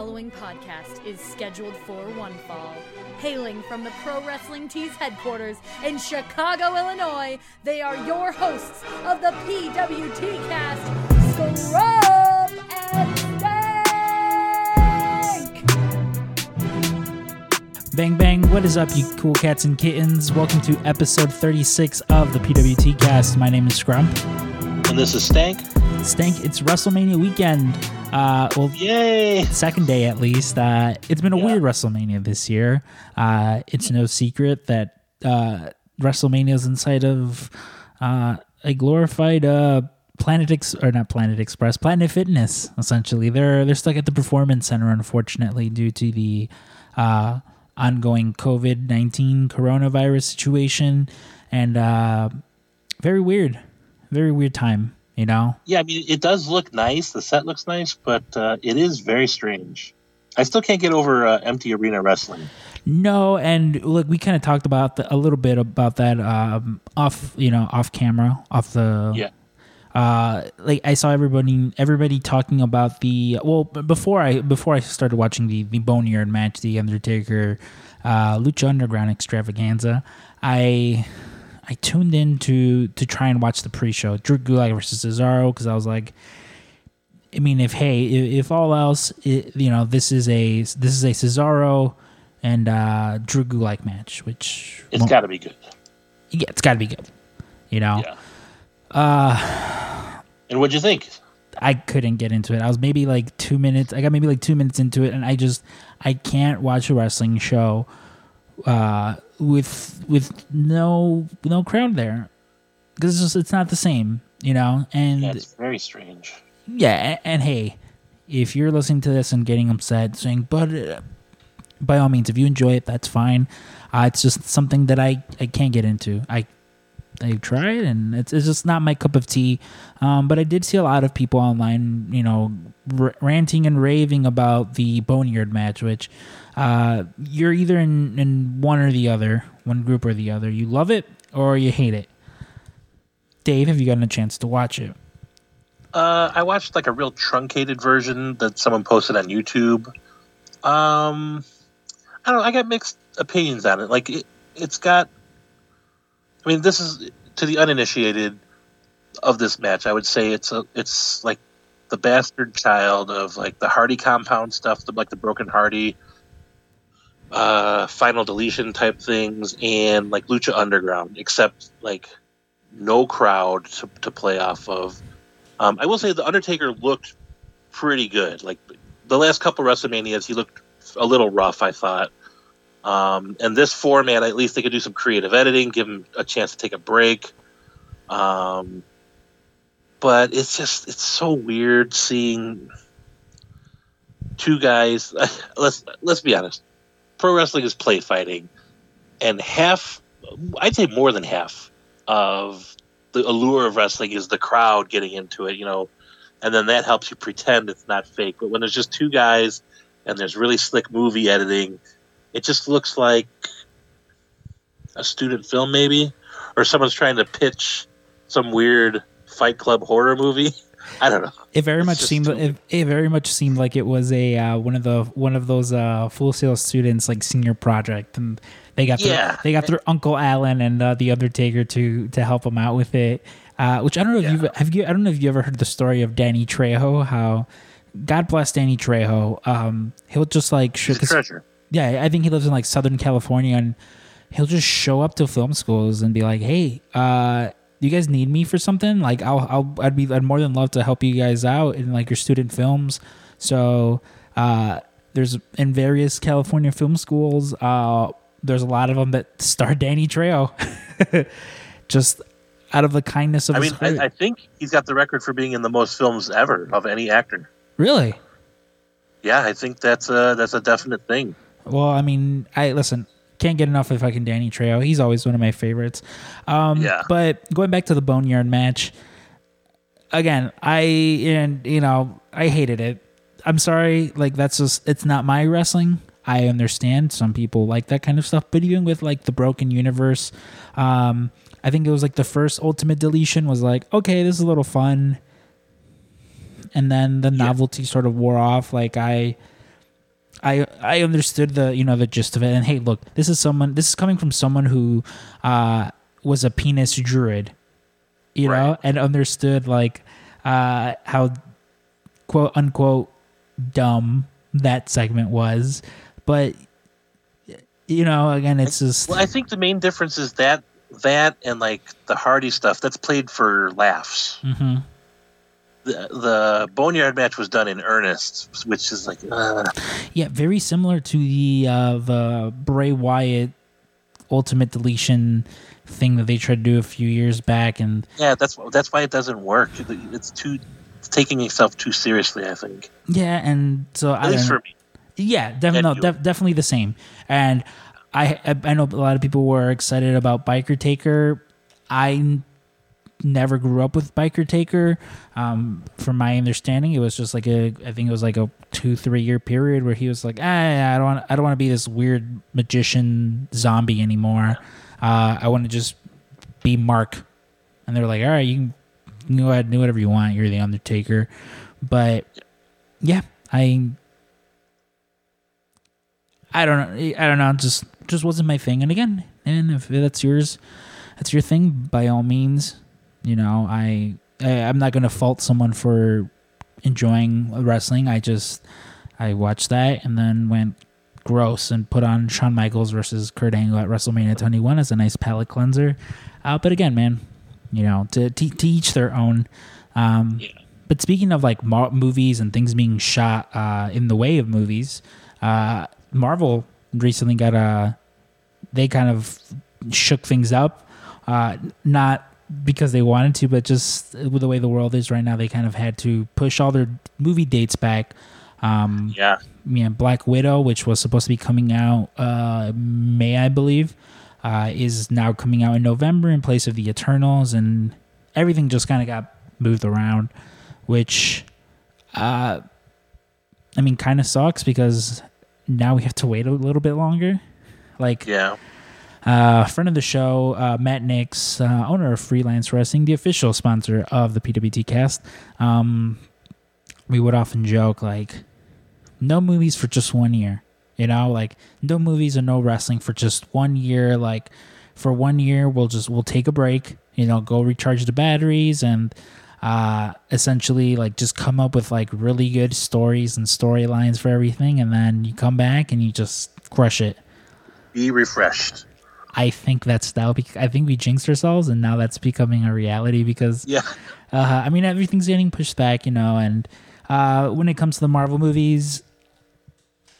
following podcast is scheduled for one fall. Hailing from the Pro Wrestling Tees headquarters in Chicago, Illinois, they are your hosts of the PWT cast, Scrum and Stank! Bang bang, what is up, you cool cats and kittens? Welcome to episode 36 of the PWT cast. My name is Scrum. And this is Stank. Stank, it's WrestleMania weekend. Yay! Second day at least. It's been a weird WrestleMania this year. It's no secret that WrestleMania's inside of a glorified Planet Fitness. Essentially, they're stuck at the Performance Center, unfortunately, due to the ongoing COVID-19 coronavirus situation, and very weird time. You know? Yeah, I mean, it does look nice. The set looks nice, but it is very strange. I still can't get over empty arena wrestling. No, and look, we kind of talked about a little bit about that off camera. Yeah. Like I saw everybody talking about before I started watching the Boneyard match, the Undertaker Lucha Underground extravaganza, I tuned in to try and watch the pre-show, Drew Gulak versus Cesaro, because I was like, I mean, if all else, this is a Cesaro and Drew Gulak match, which it's got to be good. Yeah, it's got to be good. You know. Yeah. And what'd you think? I couldn't get into it. I was maybe like 2 minutes. I got maybe like 2 minutes into it, and I can't watch a wrestling show with no crowd there, because it's not the same, you know. And that's very strange. Yeah, and hey, if you're listening to this and getting upset, saying, but by all means, if you enjoy it, that's fine. It's just something that I can't get into. I tried, and it's just not my cup of tea. But I did see a lot of people online, you know, ranting and raving about the Boneyard match, which. You're either in one or the other, one group or the other. You love it or you hate it. Dave, have you gotten a chance to watch it? I watched like a real truncated version that someone posted on YouTube. I don't know. I got mixed opinions on it. Like it's got. I mean, this is to the uninitiated of this match. I would say it's like the bastard child of like the Hardy compound stuff, like the broken Hardy. Final Deletion type things and like Lucha Underground, except like no crowd to play off of. I will say the Undertaker looked pretty good. Like the last couple WrestleManias, he looked a little rough, I thought. And this format, at least they could do some creative editing, give him a chance to take a break. But it's so weird seeing two guys. Let's be honest. Pro wrestling is play fighting, and half, I'd say more than half, of the allure of wrestling is the crowd getting into it, you know, and then that helps you pretend it's not fake. But when there's just two guys and there's really slick movie editing, it just looks like a student film maybe, or someone's trying to pitch some weird Fight Club horror movie. I don't know. It very much seemed like it was a one of those Full Sail students like senior project, and they got their Uncle Alan and the Undertaker to help them out with it. Which I don't know if I don't know if you ever heard the story of Danny Trejo. How God bless Danny Trejo. He'll just like he's a treasure. Yeah, I think he lives in like Southern California, and he'll just show up to film schools and be like, "Hey, you guys need me for something? Like I'd more than love to help you guys out in like your student films." So there's in various California film schools. There's a lot of them that star Danny Trejo, just out of the kindness of his heart. I think he's got the record for being in the most films ever of any actor. Really? Yeah, I think that's a definite thing. Well, I mean, listen. Can't get enough of fucking Danny Trejo. He's always one of my favorites. But going back to the Boneyard match, again, I hated it. I'm sorry. Like it's not my wrestling. I understand some people like that kind of stuff, but even with like the broken universe, I think it was like the first Ultimate Deletion was like, okay, this is a little fun. And then the novelty sort of wore off. Like I understood the gist of it. And hey, look, this is coming from someone who was a penis druid, you know, and understood how quote unquote dumb that segment was. But again, it's just. Well, I think the main difference is that and the Hardy stuff that's played for laughs. Mm-hmm. The Boneyard match was done in earnest, which is yeah, very similar to the Bray Wyatt Ultimate Deletion thing that they tried to do a few years back, and yeah, that's why it doesn't work. It's taking itself too seriously, I think. Yeah, and so at least for me. Yeah, definitely the same. And I know a lot of people were excited about Biker Taker. I never grew up with Biker Taker. From my understanding, it was just a 2-3 year period where he was I don't want to be this weird magician zombie anymore. I want to just be Mark. And they're like, all right, you can go ahead and do whatever you want. You're the Undertaker. But yeah, I don't know. Just wasn't my thing. And again, and if that's your thing, by all means. I'm not gonna fault someone for enjoying wrestling. I watched that and then went gross and put on Shawn Michaels versus Kurt Angle at WrestleMania 21 as a nice palate cleanser. But again, man, to each their own. Yeah. But speaking of movies and things being shot in the way of movies, Marvel recently got they kind of shook things up, not because they wanted to, but just with the way the world is right now, they kind of had to push all their movie dates back. Black Widow, which was supposed to be coming out May, I believe, is now coming out in November in place of the Eternals, and everything just kind of got moved around, which kind of sucks because now we have to wait a little bit longer. A friend of the show, Matt Nix, owner of Freelance Wrestling, the official sponsor of the PWT Cast, we would often joke, no movies for just 1 year. No movies and no wrestling for just 1 year. For 1 year, we'll take a break, go recharge the batteries and essentially just come up with really good stories and storylines for everything. And then you come back and you just crush it. Be refreshed. I think I think we jinxed ourselves, and now that's becoming a reality because everything's getting pushed back, and when it comes to the Marvel movies,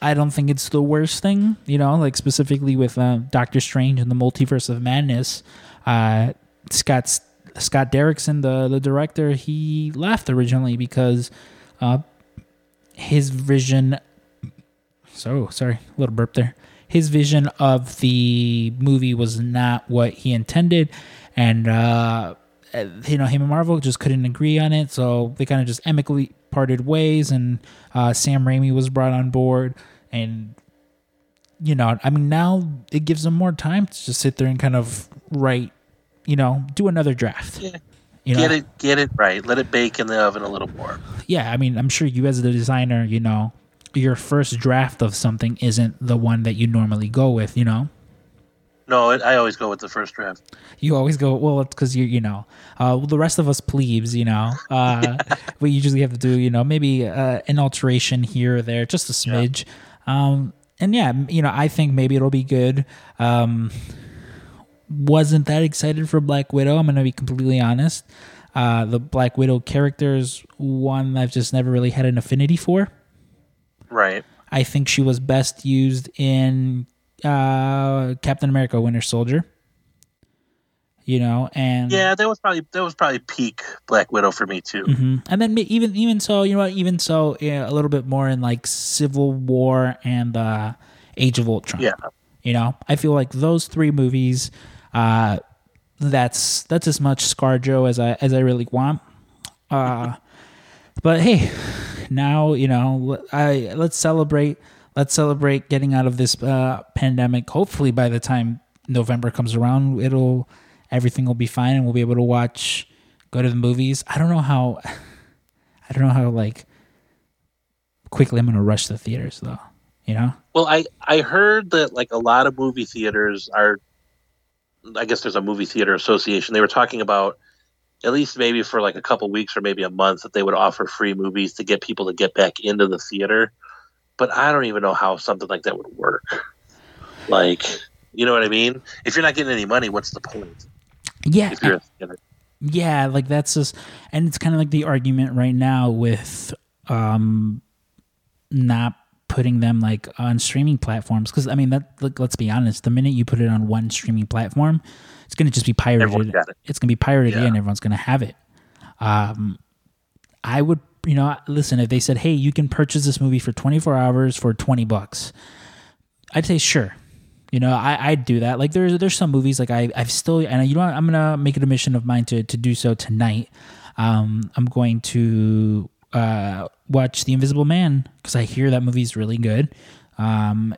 I don't think it's the worst thing, specifically with Doctor Strange and the Multiverse of Madness. Scott Derrickson, the director, he left originally because his vision. So sorry, a little burp there. His vision of the movie was not what he intended, and him and Marvel just couldn't agree on it, so they kind of just amicably parted ways, and Sam Raimi was brought on board, and now it gives them more time to just sit there and kind of write, do another draft. Yeah. Get it right. Let it bake in the oven a little more. Yeah, I'm sure you as the designer, your first draft of something isn't the one that you normally go with, No, I always go with the first draft. You always go, well, it's because the rest of us plebes, yeah. We usually have to do, maybe an alteration here or there, just a smidge. Yeah. I think maybe it'll be good. Wasn't that excited for Black Widow, I'm going to be completely honest. The Black Widow character is one I've just never really had an affinity for. Right. I think she was best used in Captain America: Winter Soldier. And yeah, that was probably peak Black Widow for me too. Mm-hmm. And then even so, a little bit more in Civil War and Age of Ultron. Yeah. I feel like those three movies, that's as much ScarJo as I really want. But hey. Now, let's celebrate getting out of this pandemic. Hopefully by the time November comes around, everything will be fine and we'll be able to go to the movies. I don't know how quickly I'm going to rush the theaters though. you know? Well, I heard that like a lot of movie theaters are, I guess there's a movie theater association. They were talking about at least maybe for like a couple weeks or maybe a month that they would offer free movies to get people to get back into the theater. But I don't even know how something like that would work. Like, you know what I mean? If you're not getting any money, what's the point? Yeah. If you're yeah. Like that's just, and it's kind of like the argument right now with not putting them like on streaming platforms. Cause I mean that, like, let's be honest, the minute you put it on one streaming platform, it's going to just be pirated. It's going to be pirated and everyone's going to have it. I would, you know, listen, if they said, hey, you can purchase this movie for 24 hours for $20, I'd say, sure. You know, I'd do that. Like there's some movies like I've still, and you know what, I'm going to make it a mission of mine to do so tonight. I'm going to watch The Invisible Man because I hear that movie's really good. And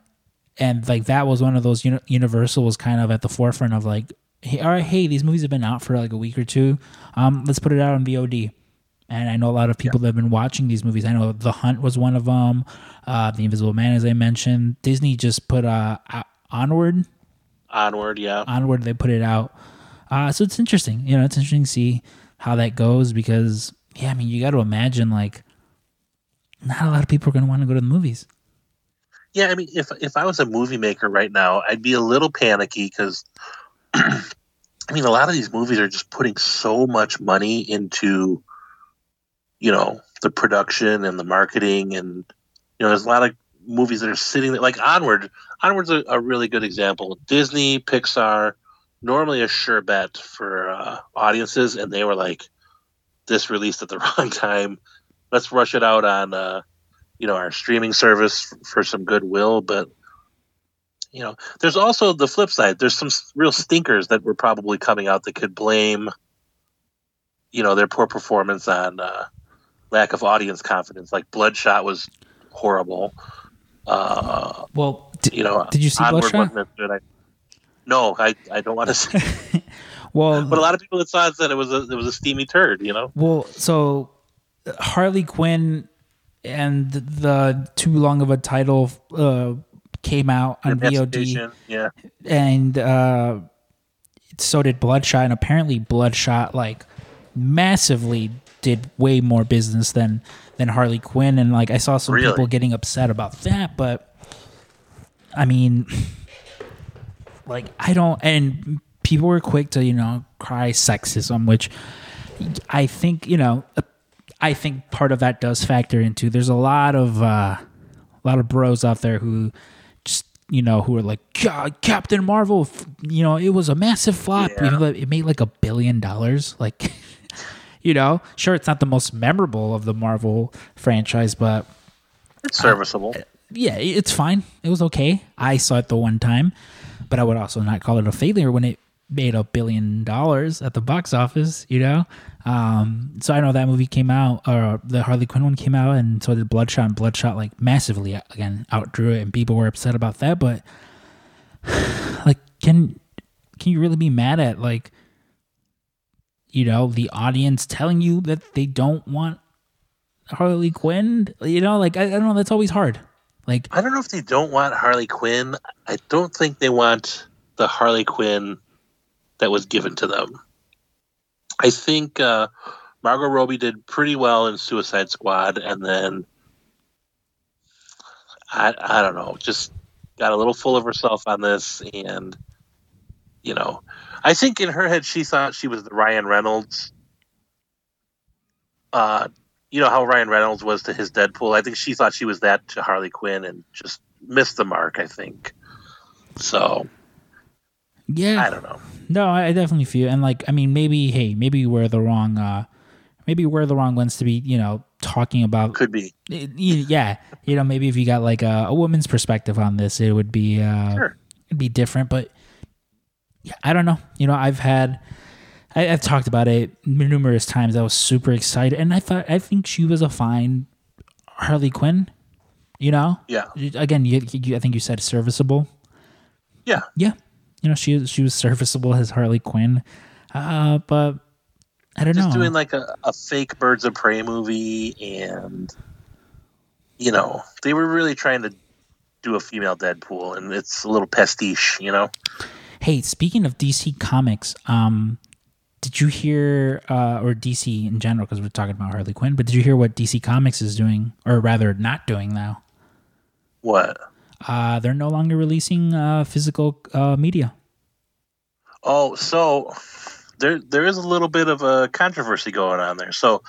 like that was one of those, you know, Universal was kind of at the forefront of like, hey, all right, hey, these movies have been out for like a week or two. Let's put it out on VOD. And I know a lot of people that have been watching these movies. I know The Hunt was one of them. The Invisible Man, as I mentioned. Disney just put Onward. Onward, yeah. Onward, they put it out. So it's interesting. You know, it's interesting to see how that goes because, yeah, I mean, you got to imagine, like, not a lot of people are going to want to go to the movies. Yeah, I mean, if I was a movie maker right now, I'd be a little panicky because, I mean, a lot of these movies are just putting so much money into, you know, the production and the marketing, and you know, there's a lot of movies that are sitting there, like Onward. Onward's a really good example. Disney, Pixar, normally a sure bet for audiences, and they were like, "This released at the wrong time. Let's rush it out on, you know, our streaming service for some goodwill." But you know, there's also the flip side. There's some real stinkers that were probably coming out that could blame, you know, their poor performance on lack of audience confidence. Like Bloodshot was horrible. Well, did you see Bloodshot? No, I don't want to see. Well, but a lot of people that saw it said it was a steamy turd, you know? Well, so Harley Quinn and the Too Long of a Title came out on VOD. Yeah. And so did Bloodshot. And apparently Bloodshot, like, massively did way more business than Harley Quinn, and like I saw some people getting upset about that, but I mean, like I don't, and people were quick to, you know, cry sexism, which I think, you know, I think part of that does factor into there's a lot of bros out there who just, you know, who are like, God, Captain Marvel, you know, it was a massive flop. Yeah. You know, it made like $1 billion, like. You know, sure, it's not the most memorable of the Marvel franchise, but it's serviceable. Yeah, it's fine. It was okay. I saw it the one time, but I would also not call it a failure when it made $1 billion at the box office, you know? So I know that movie came out, or the Harley Quinn one came out, and so did Bloodshot, and Bloodshot, like, massively, again, outdrew it, and people were upset about that, but, like, can you really be mad at, like, you know, the audience telling you that they don't want Harley Quinn? You know, like, I don't know. That's always hard. Like, I don't know if they don't want Harley Quinn. I don't think they want the Harley Quinn that was given to them. I think Margot Robbie did pretty well in Suicide Squad. And then, I don't know, just got a little full of herself on this. And, you know, I think in her head she thought she was the Ryan Reynolds. You know how Ryan Reynolds was to his Deadpool? I think she thought she was that to Harley Quinn and just missed the mark, I think. So, yeah. I don't know. No, I definitely feel, and like, I mean, maybe we're the wrong ones to be, you know, talking about. Could be. Yeah. You know, maybe if you got like a woman's perspective on this, it would be sure. It'd be different, but yeah, I don't know. You know, I've talked about it numerous times. I was super excited, and I think she was a fine Harley Quinn. You know, yeah. Again, I think you said serviceable. Yeah, yeah. You know, she was serviceable as Harley Quinn, but I don't know. Just doing like a fake Birds of Prey movie, and you know, they were really trying to do a female Deadpool, and it's a little pastiche, you know? Hey, speaking of DC Comics, did you hear, or DC in general, because we're talking about Harley Quinn, but did you hear what DC Comics is doing, or rather not doing now? What? They're no longer releasing physical media. Oh, so there is a little bit of a controversy going on there. So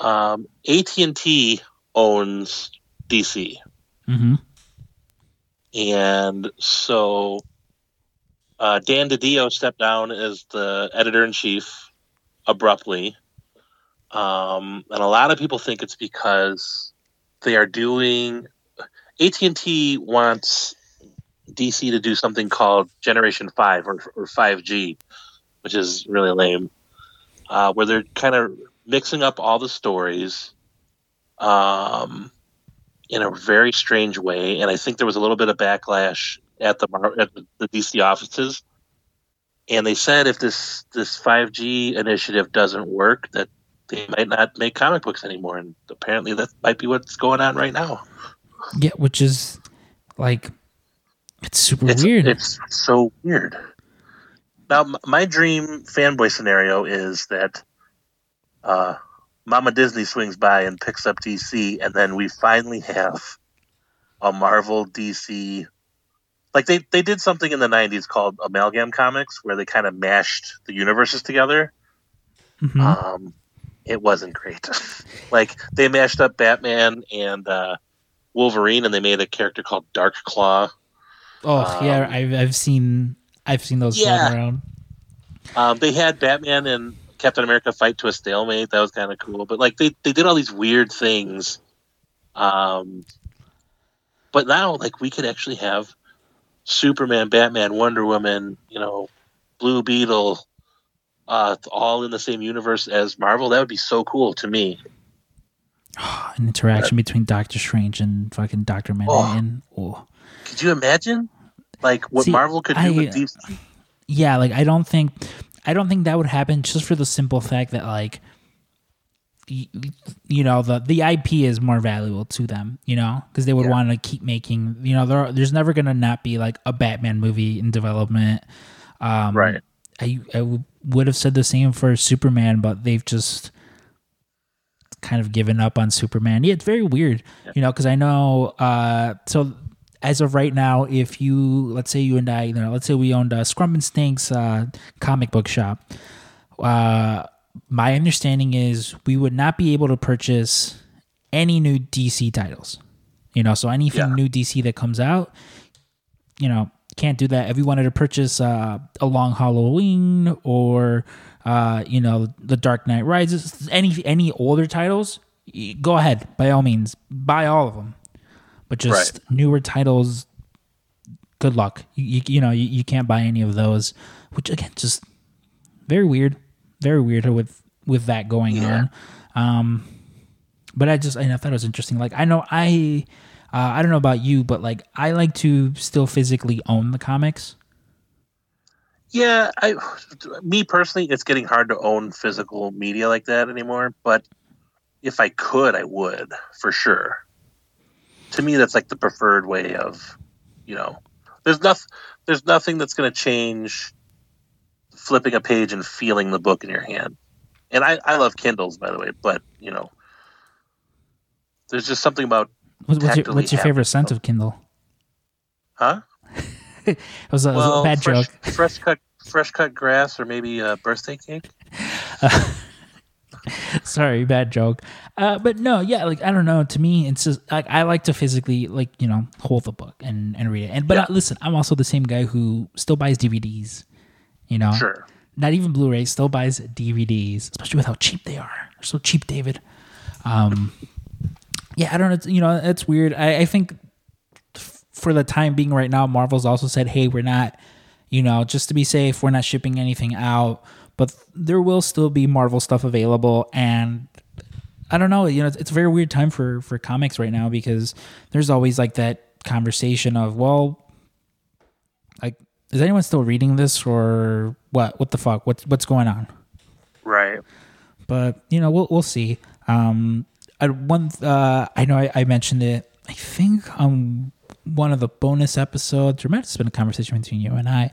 AT&T owns DC. Mm-hmm. And so Dan DiDio stepped down as the editor-in-chief abruptly. And a lot of people think it's because they are doing... AT&T wants DC to do something called Generation 5 or 5G, which is really lame, where they're kind of mixing up all the stories in a very strange way. And I think there was a little bit of backlash at the DC offices. And they said if this 5G initiative doesn't work, that they might not make comic books anymore. And apparently that might be what's going on right now. Yeah, which is like, it's super weird. It's so weird. Now, my dream fanboy scenario is that Mama Disney swings by and picks up DC, and then we finally have a Marvel DC. Like, they did something in the 90s called Amalgam Comics, where they kind of mashed the universes together. Mm-hmm. It wasn't great. Like, they mashed up Batman and... Wolverine, and they made a character called Dark Claw. Oh yeah, I've seen those floating around. They had Batman and Captain America fight to a stalemate. That was kind of cool, but like they did all these weird things. But now like we could actually have Superman, Batman, Wonder Woman, you know, Blue Beetle, all in the same universe as Marvel. That would be so cool to me. Oh, an interaction between Doctor Strange and fucking Dr. Manhattan. Oh. Could you imagine like what Marvel could do with DC? Yeah, like I don't think that would happen, just for the simple fact that like you know, the IP is more valuable to them, you know, because they would want to keep making, you know, there's never going to not be like a Batman movie in development. Right. I would have said the same for Superman, but they've just kind of given up on Superman. Yeah, it's very weird, you know, because I know so as of right now, if you, let's say you and I, you know, let's say we owned Scrum and Stank's comic book shop, my understanding is we would not be able to purchase any new DC titles, you know, so anything new DC that comes out, you know, can't do that. If you wanted to purchase A Long Halloween or you know, The Dark Knight Rises, any older titles, go ahead, by all means, buy all of them. But just newer titles, good luck. You know, you can't buy any of those, which again, just very weird with that going on. But I thought it was interesting. Like I know I don't know about you, but like I like to still physically own the comics. Yeah, me personally, it's getting hard to own physical media like that anymore. But if I could, I would, for sure. To me, that's like the preferred way of, you know, there's nothing that's going to change flipping a page and feeling the book in your hand. And I love Kindles, by the way, but, you know, there's just something about... What's your favorite scent of Kindle? Huh? It was a bad joke. Fresh cut grass, or maybe a birthday cake. Sorry, bad joke. But no, yeah, like I don't know. To me, it's just like I like to physically, like, you know, hold the book and read it. And but listen, I'm also the same guy who still buys DVDs. You know, sure. Not even Blu-ray, still buys DVDs, especially with how cheap they are. They're so cheap, David. Yeah, I don't know. You know, it's weird. I think. For the time being right now, Marvel's also said, hey, we're not, you know, just to be safe, we're not shipping anything out, but there will still be Marvel stuff available. And I don't know, you know, it's a very weird time for comics right now, because there's always like that conversation of, well, like, is anyone still reading this or what? What the fuck? What's going on? Right. But, you know, we'll see. I know I mentioned it, I think one of the bonus episodes. Remember, it's been a conversation between you and I.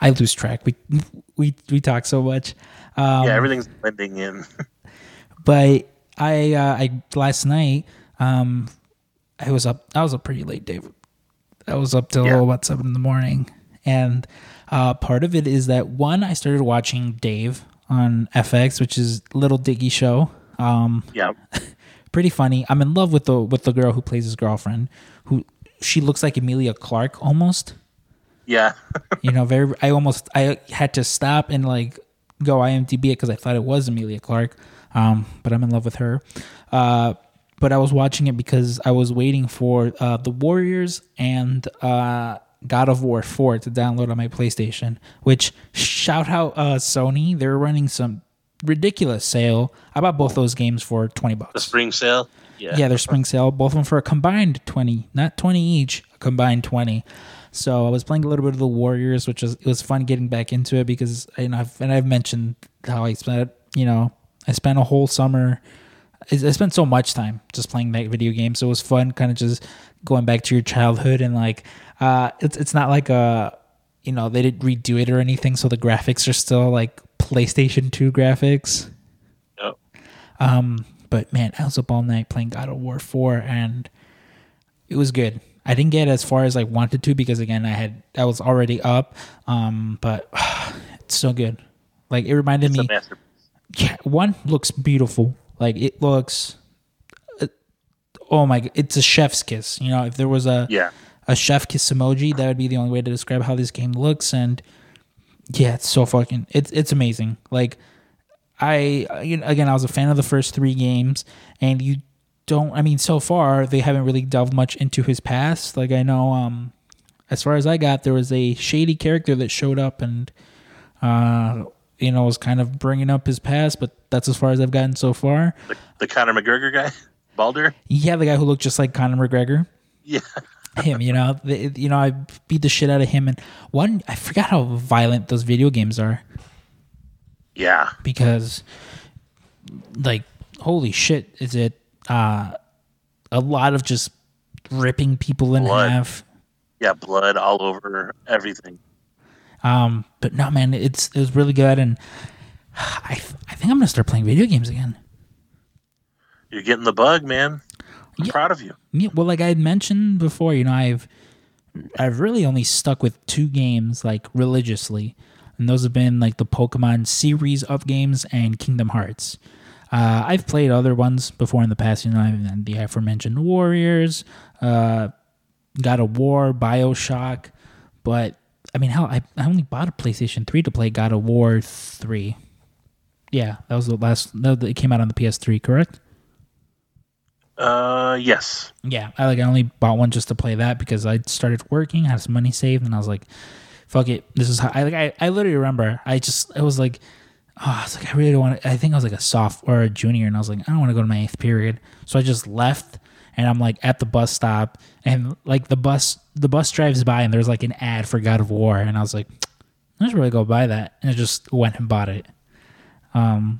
I lose track. We talk so much. Yeah, everything's blending in. But I last night, I was up. I was up pretty late, Dave. I was up till about 7 a.m, and part of it is that one, I started watching Dave on FX, which is Little Diggy show. Pretty funny. I'm in love with the girl who plays his girlfriend, who she looks like Emilia Clarke almost. Yeah. I had to stop and like go IMDb it because I thought it was Emilia Clarke. But I'm in love with her. But I was watching it because I was waiting for The Warriors and God of War 4 to download on my PlayStation, which shout out Sony. They're running some ridiculous sale. I bought both those games for $20. The spring sale? Yeah, their spring sale. Both of them for a combined 20, not 20 each, a combined 20. So I was playing a little bit of The Warriors, which was, it was fun getting back into it because I've mentioned how I spent, I spent a whole summer. I spent so much time just playing that video game, so it was fun kind of just going back to your childhood and like it's not like they didn't redo it or anything, so the graphics are still like PlayStation 2 graphics. Yep. But man, I was up all night playing God of War 4 and it was good. I didn't get as far as I wanted to because again I was already up, but it's so good. Like it reminded me. Yeah, one looks beautiful. Like it looks, oh my! It's a chef's kiss. If there was a chef kiss emoji, that would be the only way to describe how this game looks. And yeah, it's so fucking it's amazing. Like I was a fan of the first three games, and you don't. I mean, so far they haven't really delved much into his past. Like I know, as far as I got, there was a shady character that showed up and. Was kind of bringing up his past, but that's as far as I've gotten so far. The Conor McGregor guy? Balder? Yeah, the guy who looked just like Conor McGregor. Yeah. Him, I beat the shit out of him. And one, I forgot how violent those video games are. Yeah. Because, like, holy shit, is it a lot of just ripping people in half? Yeah, blood all over everything. But no, man, it was really good, and I think I'm gonna start playing video games again. You're getting the bug, man. I'm proud of you. Yeah, well, like I had mentioned before, I've really only stuck with two games like religiously, and those have been like the Pokemon series of games and Kingdom Hearts. I've played other ones before in the past, the aforementioned Warriors, God of War, BioShock, but. I mean, hell, I only bought a PlayStation 3 to play God of War 3. Yeah, that was the last... It came out on the PS3, correct? Yes. Yeah, I only bought one just to play that because I started working, had some money saved, and I was like, fuck it, this is how... I literally remember, I really don't want to... I think I was like a sophomore or a junior, and I was like, I don't want to go to my 8th period. So I just left... And I'm like at the bus stop, and like the bus drives by, and there's like an ad for God of War, and I was like, I should really go buy that, and I just went and bought it. But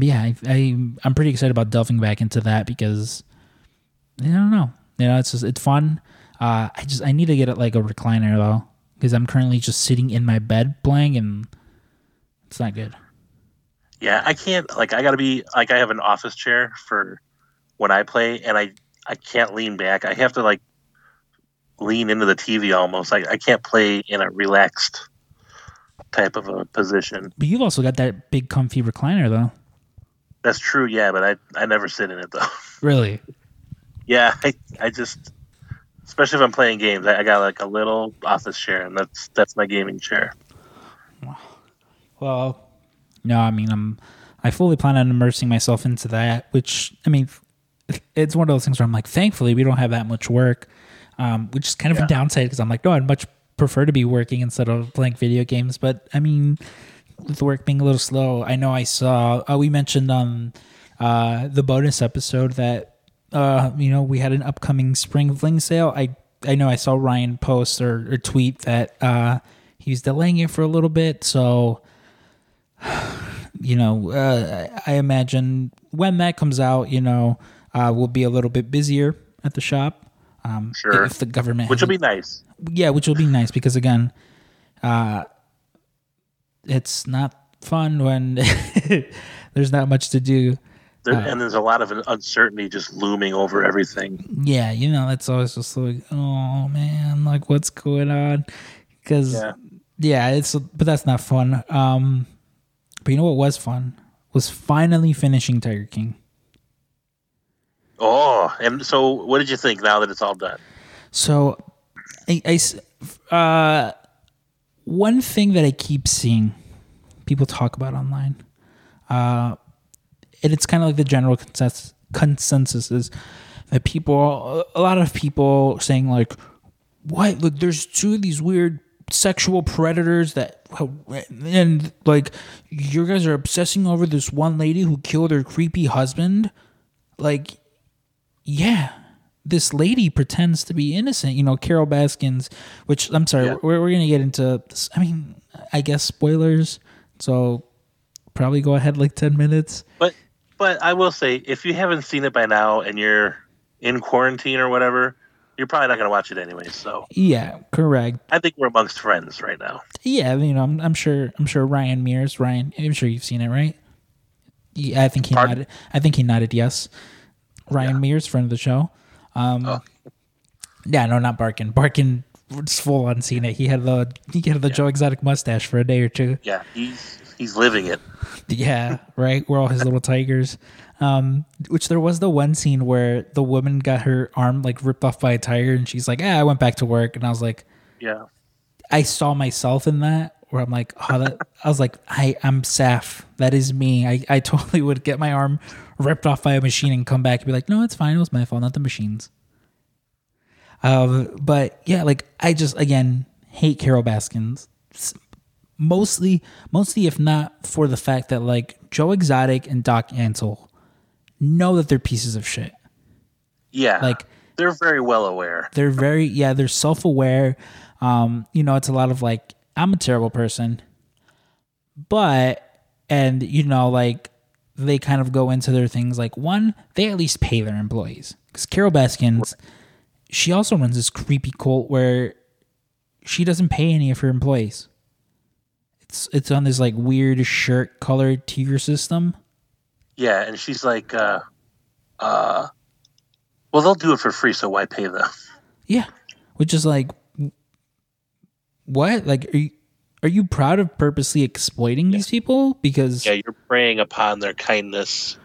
yeah, I'm pretty excited about delving back into that because I don't know, it's fun. I need to get it like a recliner though, because I'm currently just sitting in my bed playing, and it's not good. Yeah, I can't I gotta be I have an office chair for when I play, and I can't lean back. I have to lean into the TV almost. I can't play in a relaxed type of a position. But you've also got that big comfy recliner though. That's true. Yeah. But I never sit in it though. Really? Yeah. I just, especially if I'm playing games, I got a little office chair, and that's my gaming chair. Well, no, I mean, I fully plan on immersing myself into that, which I mean, it's one of those things where I'm like, thankfully we don't have that much work, which is kind of a downside because I'm like, no, I'd much prefer to be working instead of playing video games. But I mean, with work being a little slow, I know I saw, we mentioned on the bonus episode that, we had an upcoming spring fling sale. I know I saw Ryan post or tweet that he was delaying it for a little bit. So, I imagine when that comes out, we'll be a little bit busier at the shop. Sure. If the government, which will be nice. Yeah, which will be nice because again, it's not fun when there's not much to do. And there's a lot of uncertainty just looming over everything. Yeah, it's always just like, oh man, like what's going on? Because but that's not fun. But you know what was fun was finally finishing Tiger King. Oh, and so what did you think now that it's all done? So, I one thing that I keep seeing people talk about online. And it's kind of like the general consensus is that a lot of people saying like, what? Look, there's two of these weird sexual predators that, and like, you guys are obsessing over this one lady who killed her creepy husband. Like, yeah, this lady pretends to be innocent. Carol Baskins, which I'm sorry, we're going to get into this. I mean, I guess spoilers. So probably go ahead like 10 minutes. But I will say, if you haven't seen it by now and you're in quarantine or whatever, you're probably not going to watch it anyway. So yeah, correct. I think we're amongst friends right now. Yeah, I'm sure Ryan Mears. Ryan, I'm sure you've seen it, right? Yeah, I think he nodded. I think he nodded yes. Ryan Mears, friend of the show. Yeah, no, not Barkin. Barkin was full on seeing it. He had the Joe Exotic mustache for a day or two. Yeah, he's living it. Yeah, right? We're all his little tigers. Which there was the one scene where the woman got her arm like ripped off by a tiger and she's like, I went back to work. And I was like, yeah, I saw myself in that where I'm like, oh, I was like, I'm Saf. That is me. I totally would get my arm ripped off by a machine and come back and be like, no, it's fine. It was my fault, not the machines. But yeah, like I just, again, hate Carol Baskins. Mostly, if not for the fact that like Joe Exotic and Doc Antle know that they're pieces of shit. Yeah, like they're very well aware. They're very they're self-aware. It's a lot of like I'm a terrible person, but they kind of go into their things like one, they at least pay their employees because Carol Baskins, she also runs this creepy cult where she doesn't pay any of her employees. It's on this like weird shirt color tier system. Yeah, and she's like, well, they'll do it for free, so why pay them? Yeah, which is like, what? Like, are you proud of purposely exploiting these people? Because you're preying upon their kindness.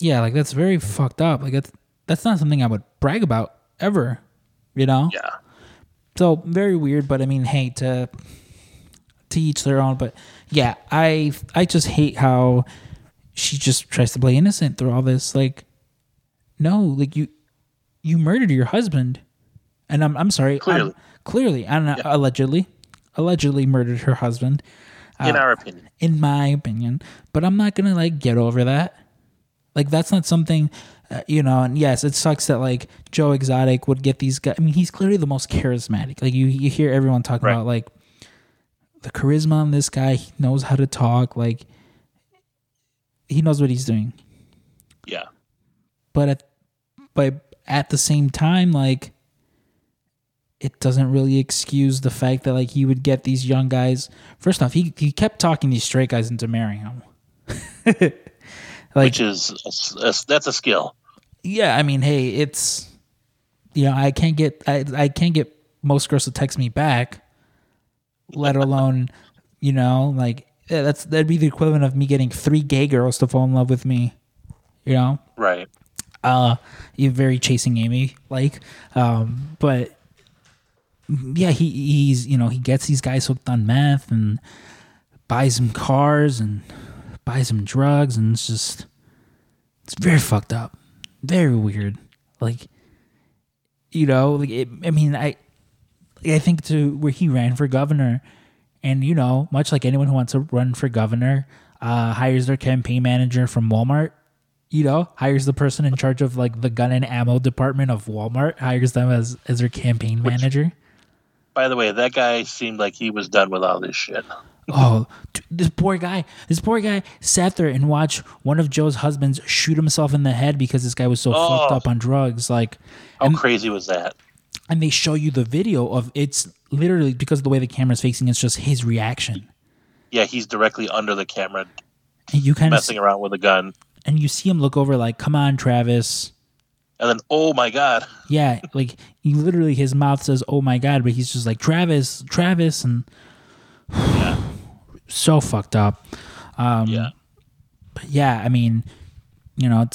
Yeah, like that's very fucked up. Like that's not something I would brag about ever. Yeah. So very weird, but I mean, hey, to each their own, but yeah, I just hate how she just tries to play innocent through all this. Like, no, like you murdered your husband, and I'm sorry, clearly, and allegedly murdered her husband. In my opinion, but I'm not gonna like get over that. Like, that's not something, And yes, it sucks that like Joe Exotic would get these guys. I mean, he's clearly the most charismatic. Like you hear everyone talking about like. The charisma on this guy, he knows how to talk, like he knows what he's doing. Yeah. But at the same time, like it doesn't really excuse the fact that like he would get these young guys. First off, he kept talking these straight guys into marrying him. Which is that's a skill. Yeah, I mean, hey, it's I can't get most girls to text me back. Let alone, that'd be the equivalent of me getting 3 gay girls to fall in love with me, Right. You're very Chasing Amy, like, but yeah, he gets these guys hooked on meth and buys them cars and buys them drugs, and it's very fucked up, very weird. Like, I think to where he ran for governor and, much like anyone who wants to run for governor, hires their campaign manager from Walmart, hires the person in charge of like the gun and ammo department of Walmart, hires them as their campaign manager. By the way, that guy seemed like he was done with all this shit. Oh, dude, this poor guy sat there and watched one of Joe's husbands shoot himself in the head because this guy was so fucked up on drugs. Like, how crazy was that? And they show you the video of it's literally because of the way the camera's facing, it's just his reaction. Yeah, he's directly under the camera and you kind of messing around with a gun. And you see him look over like, come on, Travis. And then, oh, my God. Yeah, like he literally, his mouth says, oh, my God. But he's just like, Travis. And yeah. So fucked up. But yeah, I mean, you know,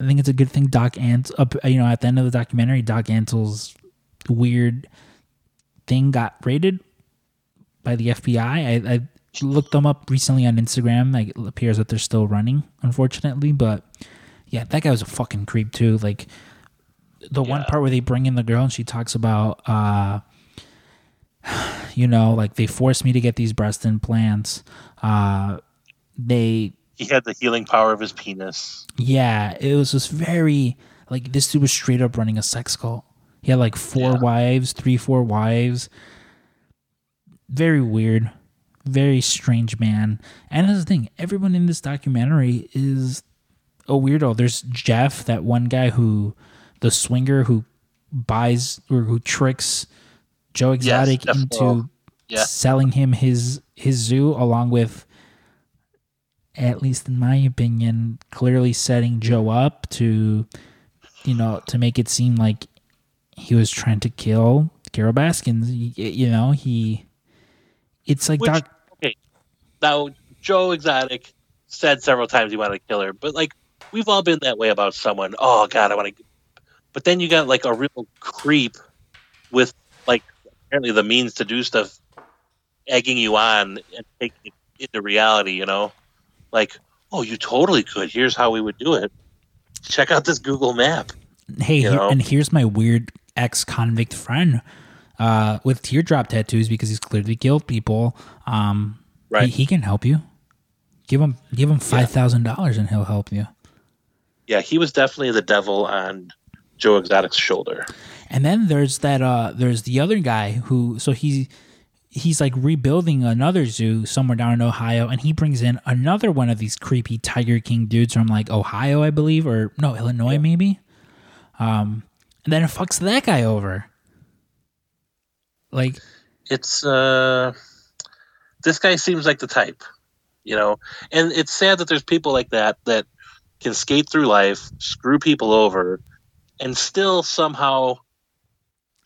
I think it's a good thing Doc Antle, you know, at the end of the documentary, Doc Antle's weird thing got raided by the FBI. I looked them up recently on Instagram. Like, it appears that they're still running, unfortunately. But yeah, that guy was a fucking creep too. Like the one part where they bring in the girl and she talks about, you know, like they forced me to get these breast implants. He had the healing power of his penis. Yeah, it was just very like this dude was straight up running a sex cult. He had like four wives. Very weird, very strange man. And that's the thing, everyone in this documentary is a weirdo. There's Jeff, that one guy who, the swinger who buys or who tricks Joe Exotic into selling him his zoo, along with, at least in my opinion, clearly setting Joe up to, you know, to make it seem like he was trying to kill Carol Baskin. You know, it's like now Joe Exotic said several times he wanted to kill her, but like we've all been that way about someone. Oh God, I want to. But then you got like a real creep with like apparently the means to do stuff, egging you on and taking it into reality. You know, like, oh, you totally could. Here's how we would do it. Check out this Google map. Hey, here's my weird ex-convict friend with teardrop tattoos because he's clearly killed people. Right, he can help you. Give him $5,000 and he'll help you. Yeah, he was definitely the devil on Joe Exotic's shoulder. And then there's that. There's the other guy who. So he's like rebuilding another zoo somewhere down in Ohio, and he brings in another one of these creepy Tiger King dudes from like Ohio, I believe, or no, Illinois maybe. And then it fucks that guy over. Like, it's this guy seems like the type. You know, and it's sad that there's people like that can skate through life, screw people over, and still somehow,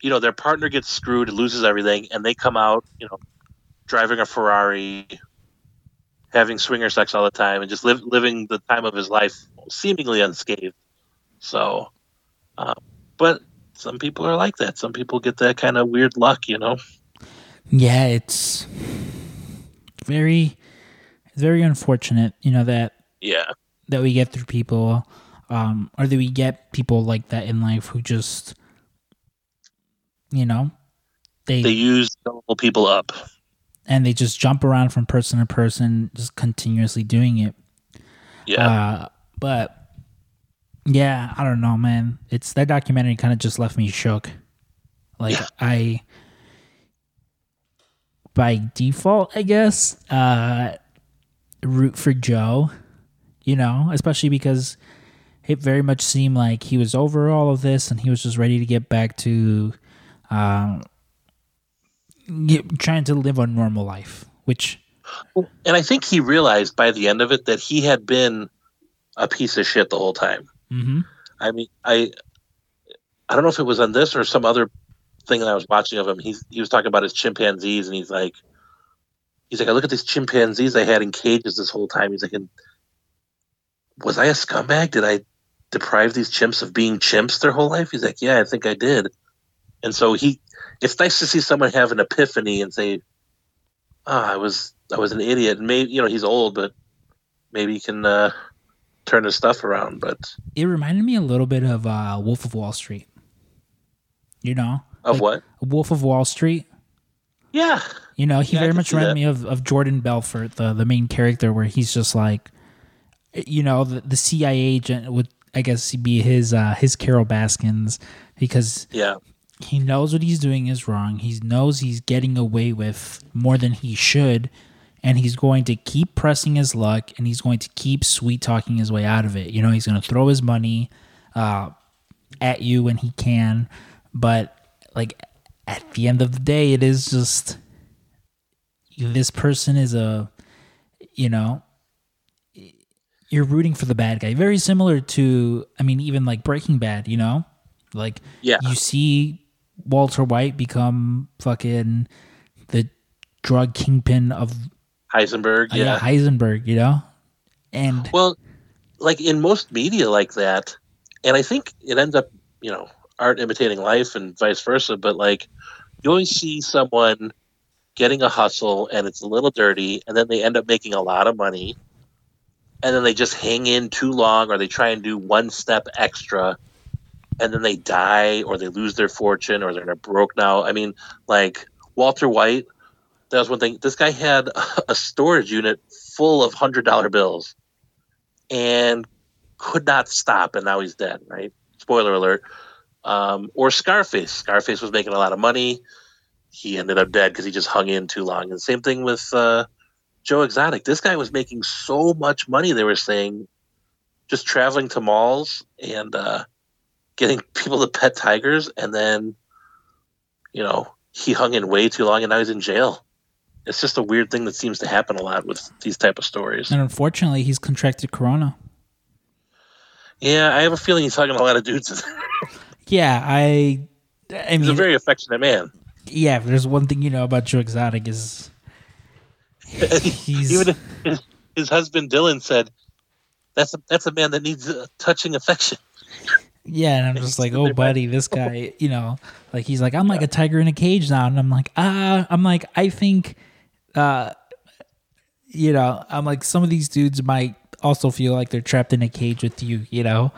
you know, their partner gets screwed, loses everything, and they come out, you know, driving a Ferrari, having swinger sex all the time, and just living the time of his life seemingly unscathed. So, but some people are like that. Some people get that kind of weird luck, you know? Yeah, it's very unfortunate, you know, that we get through people, or that we get people like that in life who just, you know, they use normal people up and they just jump around from person to person, just continuously doing it. Yeah. But yeah, I don't know, man. It's that documentary kind of just left me shook. Like I, by default, I guess, root for Joe, you know, especially because it very much seemed like he was over all of this and he was just ready to get back to trying to live a normal life, which... And I think he realized by the end of it that he had been a piece of shit the whole time. Mm-hmm. I mean, I don't know if it was on this or some other thing that I was watching of him. He was talking about his chimpanzees and he's like, I look at these chimpanzees I had in cages this whole time. He's like, was I a scumbag? Did I deprive these chimps of being chimps their whole life? He's like, yeah, I think I did. And so it's nice to see someone have an epiphany and say, I was an idiot. And maybe, you know, he's old, but maybe he can turn his stuff around. But it reminded me a little bit of Wolf of Wall Street. You know? Of like, what? Wolf of Wall Street. Yeah. You know, he very much reminded me of Jordan Belfort, the main character, where he's just like, you know, the CIA agent would, I guess, be his Carol Baskins because He knows what he's doing is wrong. He knows he's getting away with more than he should, and he's going to keep pressing his luck, and he's going to keep sweet-talking his way out of it. You know, he's going to throw his money at you when he can, but, like, at the end of the day, it is just this person is a, you know, you're rooting for the bad guy. Very similar to, I mean, even, like, Breaking Bad, you know? Like, yeah. You see Walter White become fucking the drug kingpin of Heisenberg. Yeah, Heisenberg, you know? And well, like in most media like that, and I think it ends up, you know, art imitating life and vice versa, but like you always see someone getting a hustle and it's a little dirty and then they end up making a lot of money and then they just hang in too long or they try and do one step extra and then they die or they lose their fortune or they're broke now. I mean, like Walter White, that was one thing. This guy had a storage unit full of $100 bills and could not stop, and now he's dead, right? Spoiler alert. Or Scarface. Scarface was making a lot of money. He ended up dead because he just hung in too long. And the same thing with Joe Exotic. This guy was making so much money, they were saying, just traveling to malls and getting people to pet tigers, and then, you know, he hung in way too long, and now he's in jail. It's just a weird thing that seems to happen a lot with these type of stories. And unfortunately, he's contracted corona. Yeah, I have a feeling he's hugging a lot of dudes. Yeah, I mean, he's a very affectionate man. Yeah, if there's one thing you know about Joe Exotic is he's even his husband Dylan said that's a man that needs touching affection. Yeah, and I'm just like, oh, buddy, this guy, you know, like he's like, I'm like a tiger in a cage now, and I'm like, I think, you know, I'm like, some of these dudes might also feel like they're trapped in a cage with you, you know,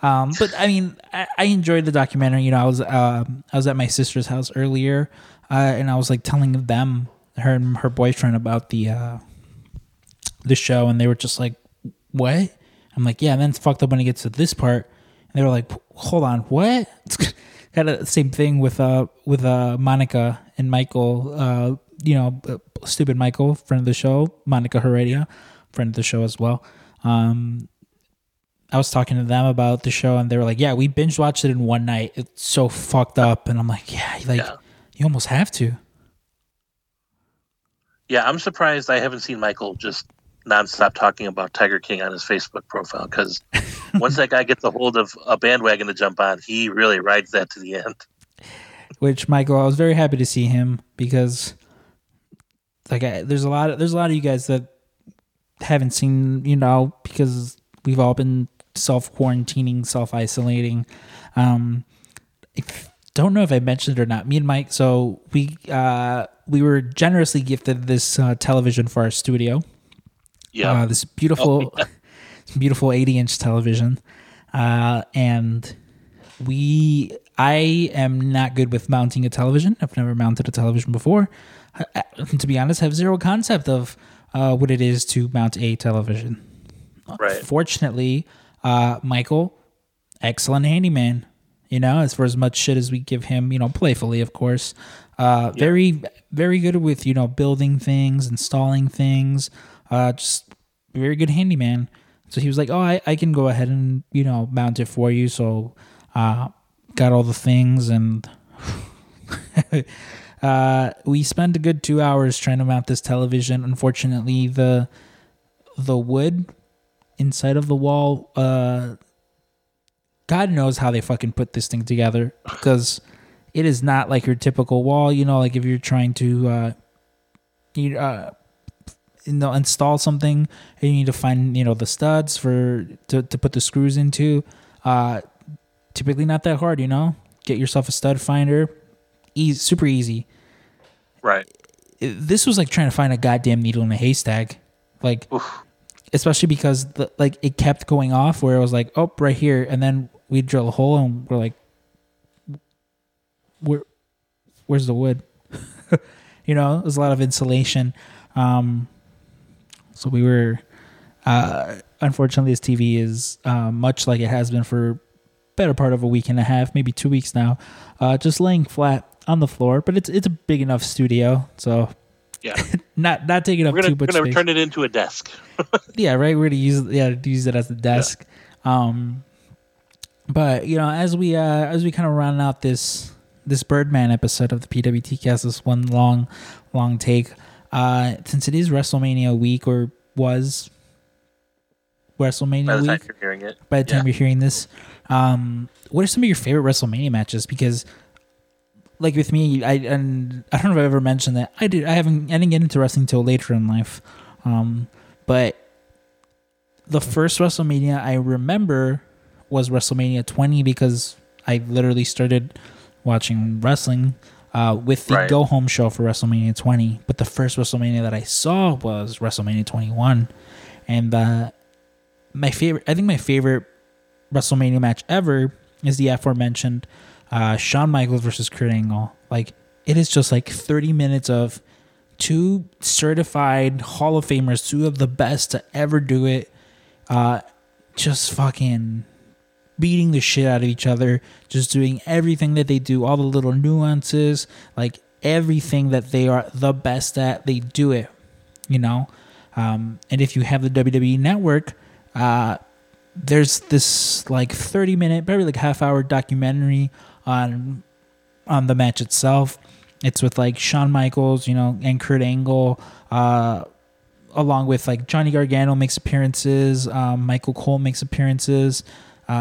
but I mean, I enjoyed the documentary. You know, I was at my sister's house earlier, and I was like telling them, her and her boyfriend, about the show, and they were just like, what? I'm like, yeah, and then it's fucked up when it gets to this part. They were like, hold on, what? Kind of the same thing with Monica and Michael, you know, stupid Michael, friend of the show, Monica Heredia, friend of the show as well. I was talking to them about the show, and they were like, yeah, we binge watched it in one night. It's so fucked up. And I'm like, yeah. You almost have to. Yeah, I'm surprised I haven't seen Michael just nonstop talking about Tiger King on his Facebook profile, because once that guy gets a hold of a bandwagon to jump on, he really rides that to the end. Which, Michael, I was very happy to see him, because like there's a lot of you guys that haven't seen, you know, because we've all been self-quarantining, self-isolating. I don't know if I mentioned it or not. Me and Mike, so we were generously gifted this television for our studio. Yeah, this beautiful, beautiful 80-inch television, and I am not good with mounting a television. I've never mounted a television before. I, to be honest, have zero concept of what it is to mount a television. Right. Fortunately, Michael, excellent handyman. You know, as for as much shit as we give him, you know, playfully, of course. Very, very good with, you know, building things, installing things. Just very good handyman. So he was like, oh, I can go ahead and, you know, mount it for you. So got all the things, and we spent a good 2 hours trying to mount this television. Unfortunately, the wood inside of the wall, God knows how they fucking put this thing together, because it is not like your typical wall. You know, like if you're trying to you know, install something, and you need to find, you know, the studs to put the screws into. Typically not that hard, you know. Get yourself a stud finder, super easy. Right. This was like trying to find a goddamn needle in a haystack, like oof. Especially because like it kept going off where it was like, oh, right here, and then we drill a hole and we're like, where's the wood? You know, there's a lot of insulation. So we were, unfortunately, this TV is much like it has been for better part of a week and a half, maybe 2 weeks now, just laying flat on the floor. But it's a big enough studio, so yeah, not taking up too much space. We're gonna turn it into a desk. Yeah, right. We're gonna use it as a desk. Yeah. But you know, as we kind of round out this Birdman episode of the PWTcast, this one long take, since it is WrestleMania week, or was WrestleMania by the week, time you're hearing it. By the time you're hearing this, what are some of your favorite WrestleMania matches? Because, like with me, I don't know if I ever mentioned that I didn't get into wrestling till later in life, but the first WrestleMania I remember was WrestleMania 20, because I literally started watching wrestling with the go home show for WrestleMania 20. But the first WrestleMania that I saw was WrestleMania 21, and my favorite WrestleMania match ever is the aforementioned Shawn Michaels versus Kurt Angle. Like, it is just like 30 minutes of two certified Hall of Famers, two of the best to ever do it, just fucking beating the shit out of each other, just doing everything that they do, all the little nuances, like everything that they are the best at, they do it, you know? And if you have the WWE Network, there's this like 30 minute, probably like half hour documentary on the match itself. It's with like Shawn Michaels, you know, and Kurt Angle, along with like Johnny Gargano makes appearances, Michael Cole makes appearances,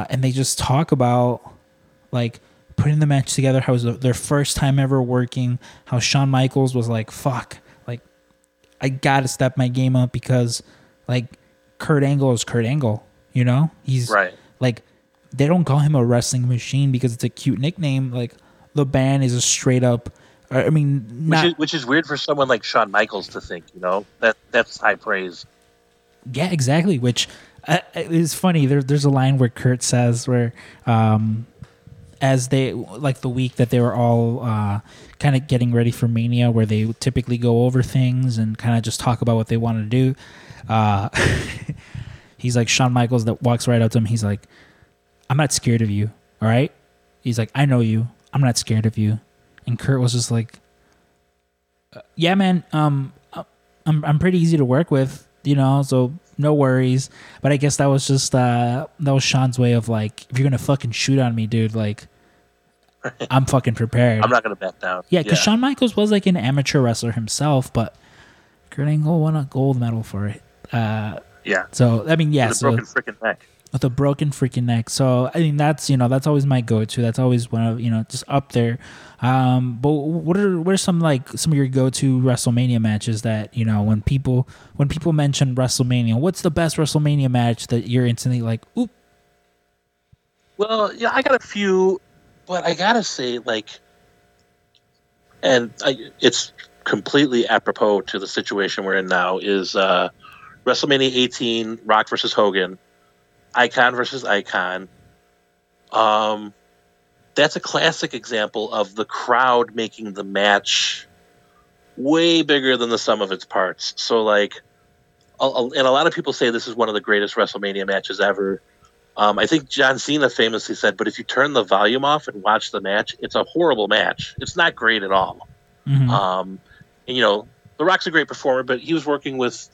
and they just talk about like putting the match together, how it was their first time ever working, how Shawn Michaels was like, fuck, like I gotta step my game up, because like Kurt Angle is Kurt Angle, you know? He's like, they don't call him a wrestling machine because it's a cute nickname. Like, the band is a straight up, I mean, which is weird for someone like Shawn Michaels to think, you know, that's high praise. Yeah, exactly. Which is funny. There's a line where Kurt says, where as they, like the week that they were all kind of getting ready for Mania, where they typically go over things and kind of just talk about what they want to do. He's like, Shawn Michaels that walks right up to him. He's like, I'm not scared of you. All right. He's like, I know you. I'm not scared of you. And Kurt was just like, yeah, man. I'm pretty easy to work with, you know, so no worries. But I guess that was just, that was Shawn's way of like, if you're going to fucking shoot on me, dude, like I'm fucking prepared. I'm not going to back down. Yeah. Cause Shawn Michaels was like an amateur wrestler himself, but Kurt Angle won a gold medal for it. Yeah. So, I mean, yeah. With a broken freaking neck. With a broken freaking neck. So, I mean, that's, you know, that's always my go-to. That's always one of, you know, just up there. But what are some, like, some of your go-to WrestleMania matches that, you know, when people mention WrestleMania, what's the best WrestleMania match that you're instantly like, oop? Well, yeah, I got a few, but I got to say, like, and it's completely apropos to the situation we're in now, is WrestleMania 18, Rock versus Hogan, Icon versus Icon. That's a classic example of the crowd making the match way bigger than the sum of its parts. So, like, and a lot of people say this is one of the greatest WrestleMania matches ever. I think John Cena famously said, but if you turn the volume off and watch the match, it's a horrible match. It's not great at all. Mm-hmm. And, you know, The Rock's a great performer, but he was working with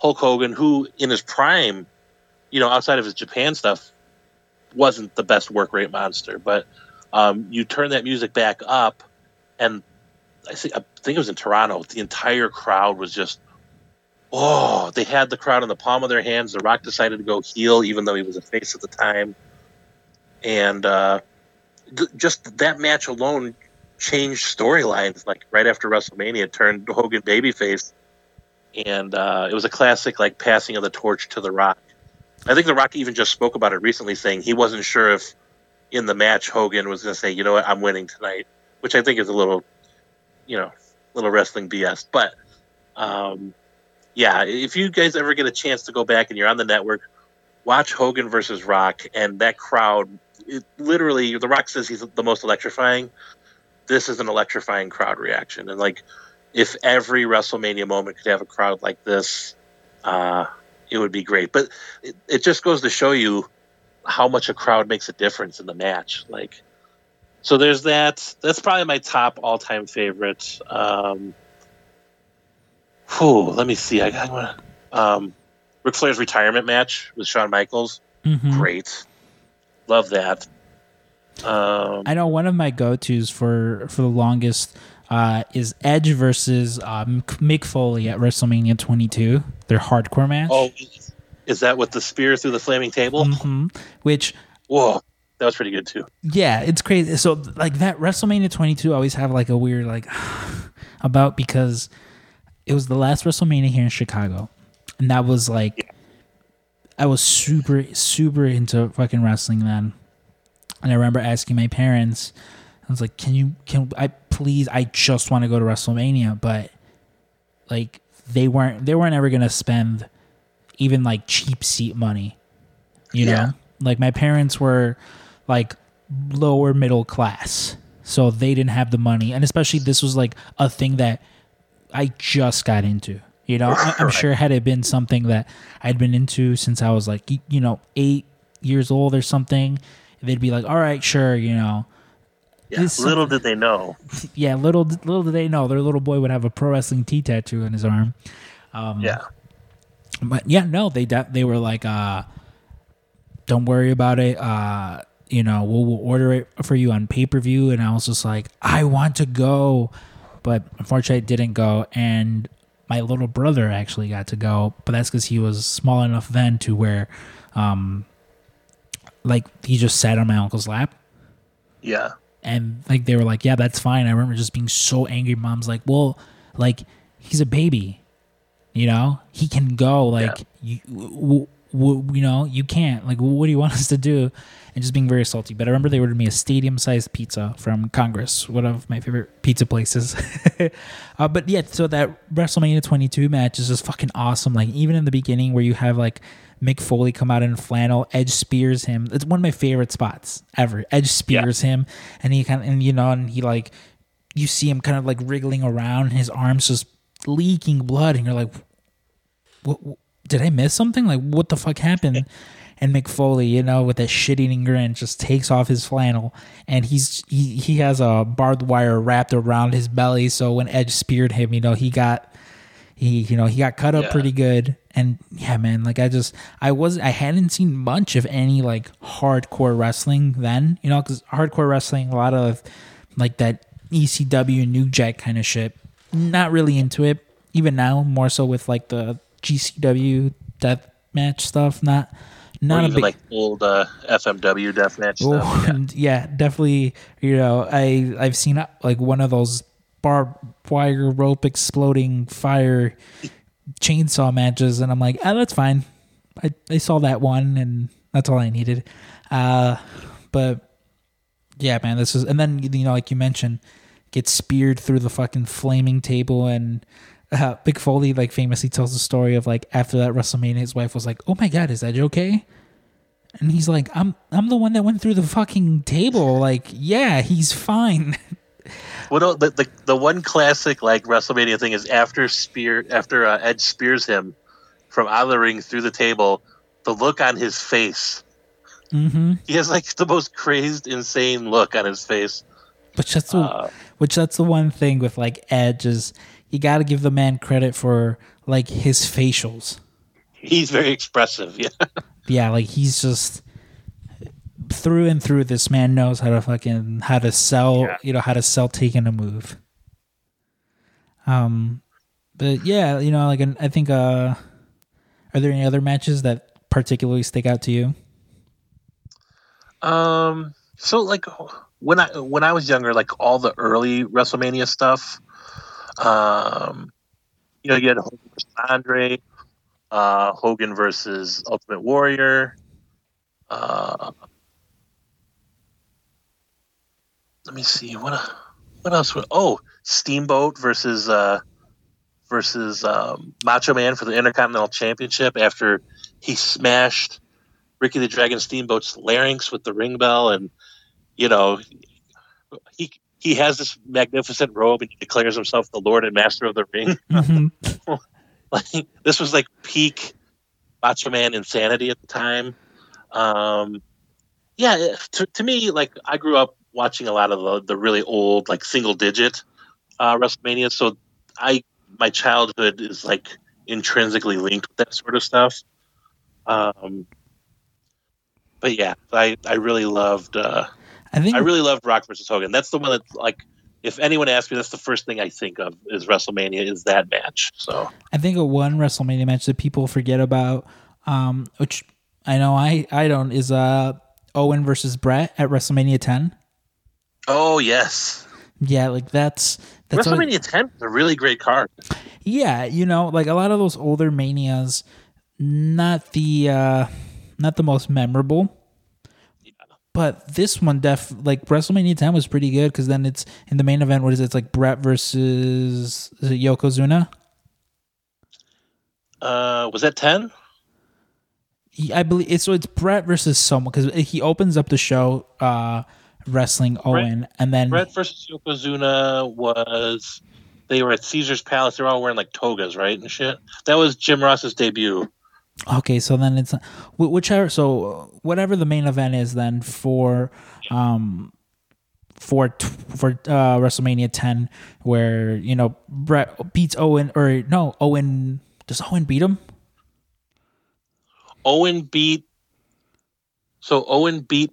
Hulk Hogan, who in his prime, you know, outside of his Japan stuff, wasn't the best work rate monster. But you turn that music back up, and I think it was in Toronto, the entire crowd was just, oh, they had the crowd in the palm of their hands. The Rock decided to go heel, even though he was a face at the time. And just that match alone changed storylines. Like, right after WrestleMania, turned Hogan babyface. And it was a classic, like, passing of the torch to The Rock. I think The Rock even just spoke about it recently, saying he wasn't sure if in the match Hogan was going to say, you know what, I'm winning tonight, which I think is a little, you know, little wrestling BS. But, yeah, if you guys ever get a chance to go back and you're on the network, watch Hogan versus Rock, and that crowd, it literally, The Rock says he's the most electrifying. This is an electrifying crowd reaction. And, like, if every WrestleMania moment could have a crowd like this, it would be great. But it just goes to show you how much a crowd makes a difference in the match. Like, so there's that. That's probably my top all-time favorite. Let me see. I got Ric Flair's retirement match with Shawn Michaels. Mm-hmm. Great. Love that. I know one of my go-tos for the longest is Edge versus Mick Foley at WrestleMania 22, their hardcore match. Oh, is that with the spear through the flaming table? Mm-hmm. Which... Whoa, that was pretty good too. Yeah, it's crazy. So like that WrestleMania 22 always have like a weird like about, because it was the last WrestleMania here in Chicago. And that was like... Yeah. I was super, super into fucking wrestling then. And I remember asking my parents, I was like, I just want to go to WrestleMania, but like they weren't ever going to spend even like cheap seat money, you know, like my parents were like lower middle class, so they didn't have the money. And especially this was like a thing that I just got into, you know, I'm sure had it been something that I'd been into since I was like, you know, 8 years old or something, they'd be like, all right, sure, you know. Yeah, little did they know. Yeah, little did they know. Their little boy would have a Pro Wrestling Tee tattoo on his arm. Yeah. But, yeah, no, they were like, don't worry about it. You know, we'll order it for you on pay-per-view. And I was just like, I want to go. But, unfortunately, I didn't go. And my little brother actually got to go. But that's because he was small enough then to where, he just sat on my uncle's lap. Yeah. And like they were like, yeah, that's fine. I remember just being so angry. Mom's like, well, like he's a baby, you know, he can go. Like, yeah. You know, you can't. Like, what do you want us to do? And just being very salty. But I remember they ordered me a stadium-sized pizza from Congress, one of my favorite pizza places. But yeah, so that WrestleMania 22 match is just fucking awesome. Like even in the beginning where you have like Mick Foley come out in flannel, Edge spears him. It's one of my favorite spots ever. Edge spears him, and he kind of, and you know, and he like, you see him kind of like wriggling around, and his arms just leaking blood, and you're like, what did I miss something? Like, what the fuck happened? And Mick Foley, you know, with that shit-eating grin, just takes off his flannel, and he has a barbed wire wrapped around his belly, so when Edge speared him, you know, he got cut up pretty good. And yeah, man, like I hadn't seen much of any like hardcore wrestling then, you know, because hardcore wrestling, a lot of like that ECW New Jack kind of shit, not really into it. Even now, more so with like the GCW deathmatch stuff, not or even a big, like old FMW deathmatch stuff. Yeah, definitely. You know, I've seen like one of those barbed wire rope exploding fire chainsaw matches, and I'm like, oh, that's fine. I saw that one, and that's all I needed. But yeah, man, this is, and then, you know, like you mentioned, gets speared through the fucking flaming table, and Mick Foley like famously tells the story of like after that WrestleMania, his wife was like, "Oh my God, is Edge okay?" And he's like, "I'm the one that went through the fucking table. Like, yeah, he's fine." Well, the one classic like WrestleMania thing is after Edge spears him from out of the ring through the table, the look on his face. Mm-hmm. He has like the most crazed, insane look on his face. Which that's the one thing with like Edge is you got to give the man credit for like his facials. He's very expressive. Yeah. Yeah, like he's just. Through and through, this man knows how to sell, you know, how to sell taking a move. But yeah, you know, like I think, are there any other matches that particularly stick out to you? So like when I was younger, like all the early WrestleMania stuff, you know, you had Hogan versus Andre, Hogan versus Ultimate Warrior, let me see what else. Steamboat versus Macho Man for the Intercontinental Championship after he smashed Ricky the Dragon Steamboat's larynx with the ring bell, and you know he has this magnificent robe and he declares himself the Lord and Master of the Ring. Mm-hmm. Like this was like peak Macho Man insanity at the time. Yeah, to me, like, I grew up watching a lot of the really old, like, single-digit WrestleMania, so my childhood is, like, intrinsically linked with that sort of stuff. But yeah, I really loved. I really loved Rock versus Hogan. That's the one that, like, if anyone asks me, that's the first thing I think of is WrestleMania is that match. So I think one WrestleMania match that people forget about, which I know I don't, is Owen versus Brett at WrestleMania 10. Oh yes, yeah, like that's WrestleMania 10 is a really great card. Yeah, you know, like a lot of those older manias, not the most memorable. But this one, like WrestleMania 10 was pretty good because then it's in the main event. What is it? It's like Brett versus Yokozuna. Was that 10? I believe it's so. It's Brett versus someone because he opens up the show wrestling Owen, and then Brett versus Yokozuna was they were at Caesar's Palace. They were all wearing like togas, right, and shit. That was Jim Ross's debut. Okay, so then it's whatever the main event is then for WrestleMania 10, where you know Brett beats Owen, or no, Owen does Owen beat him? Owen beat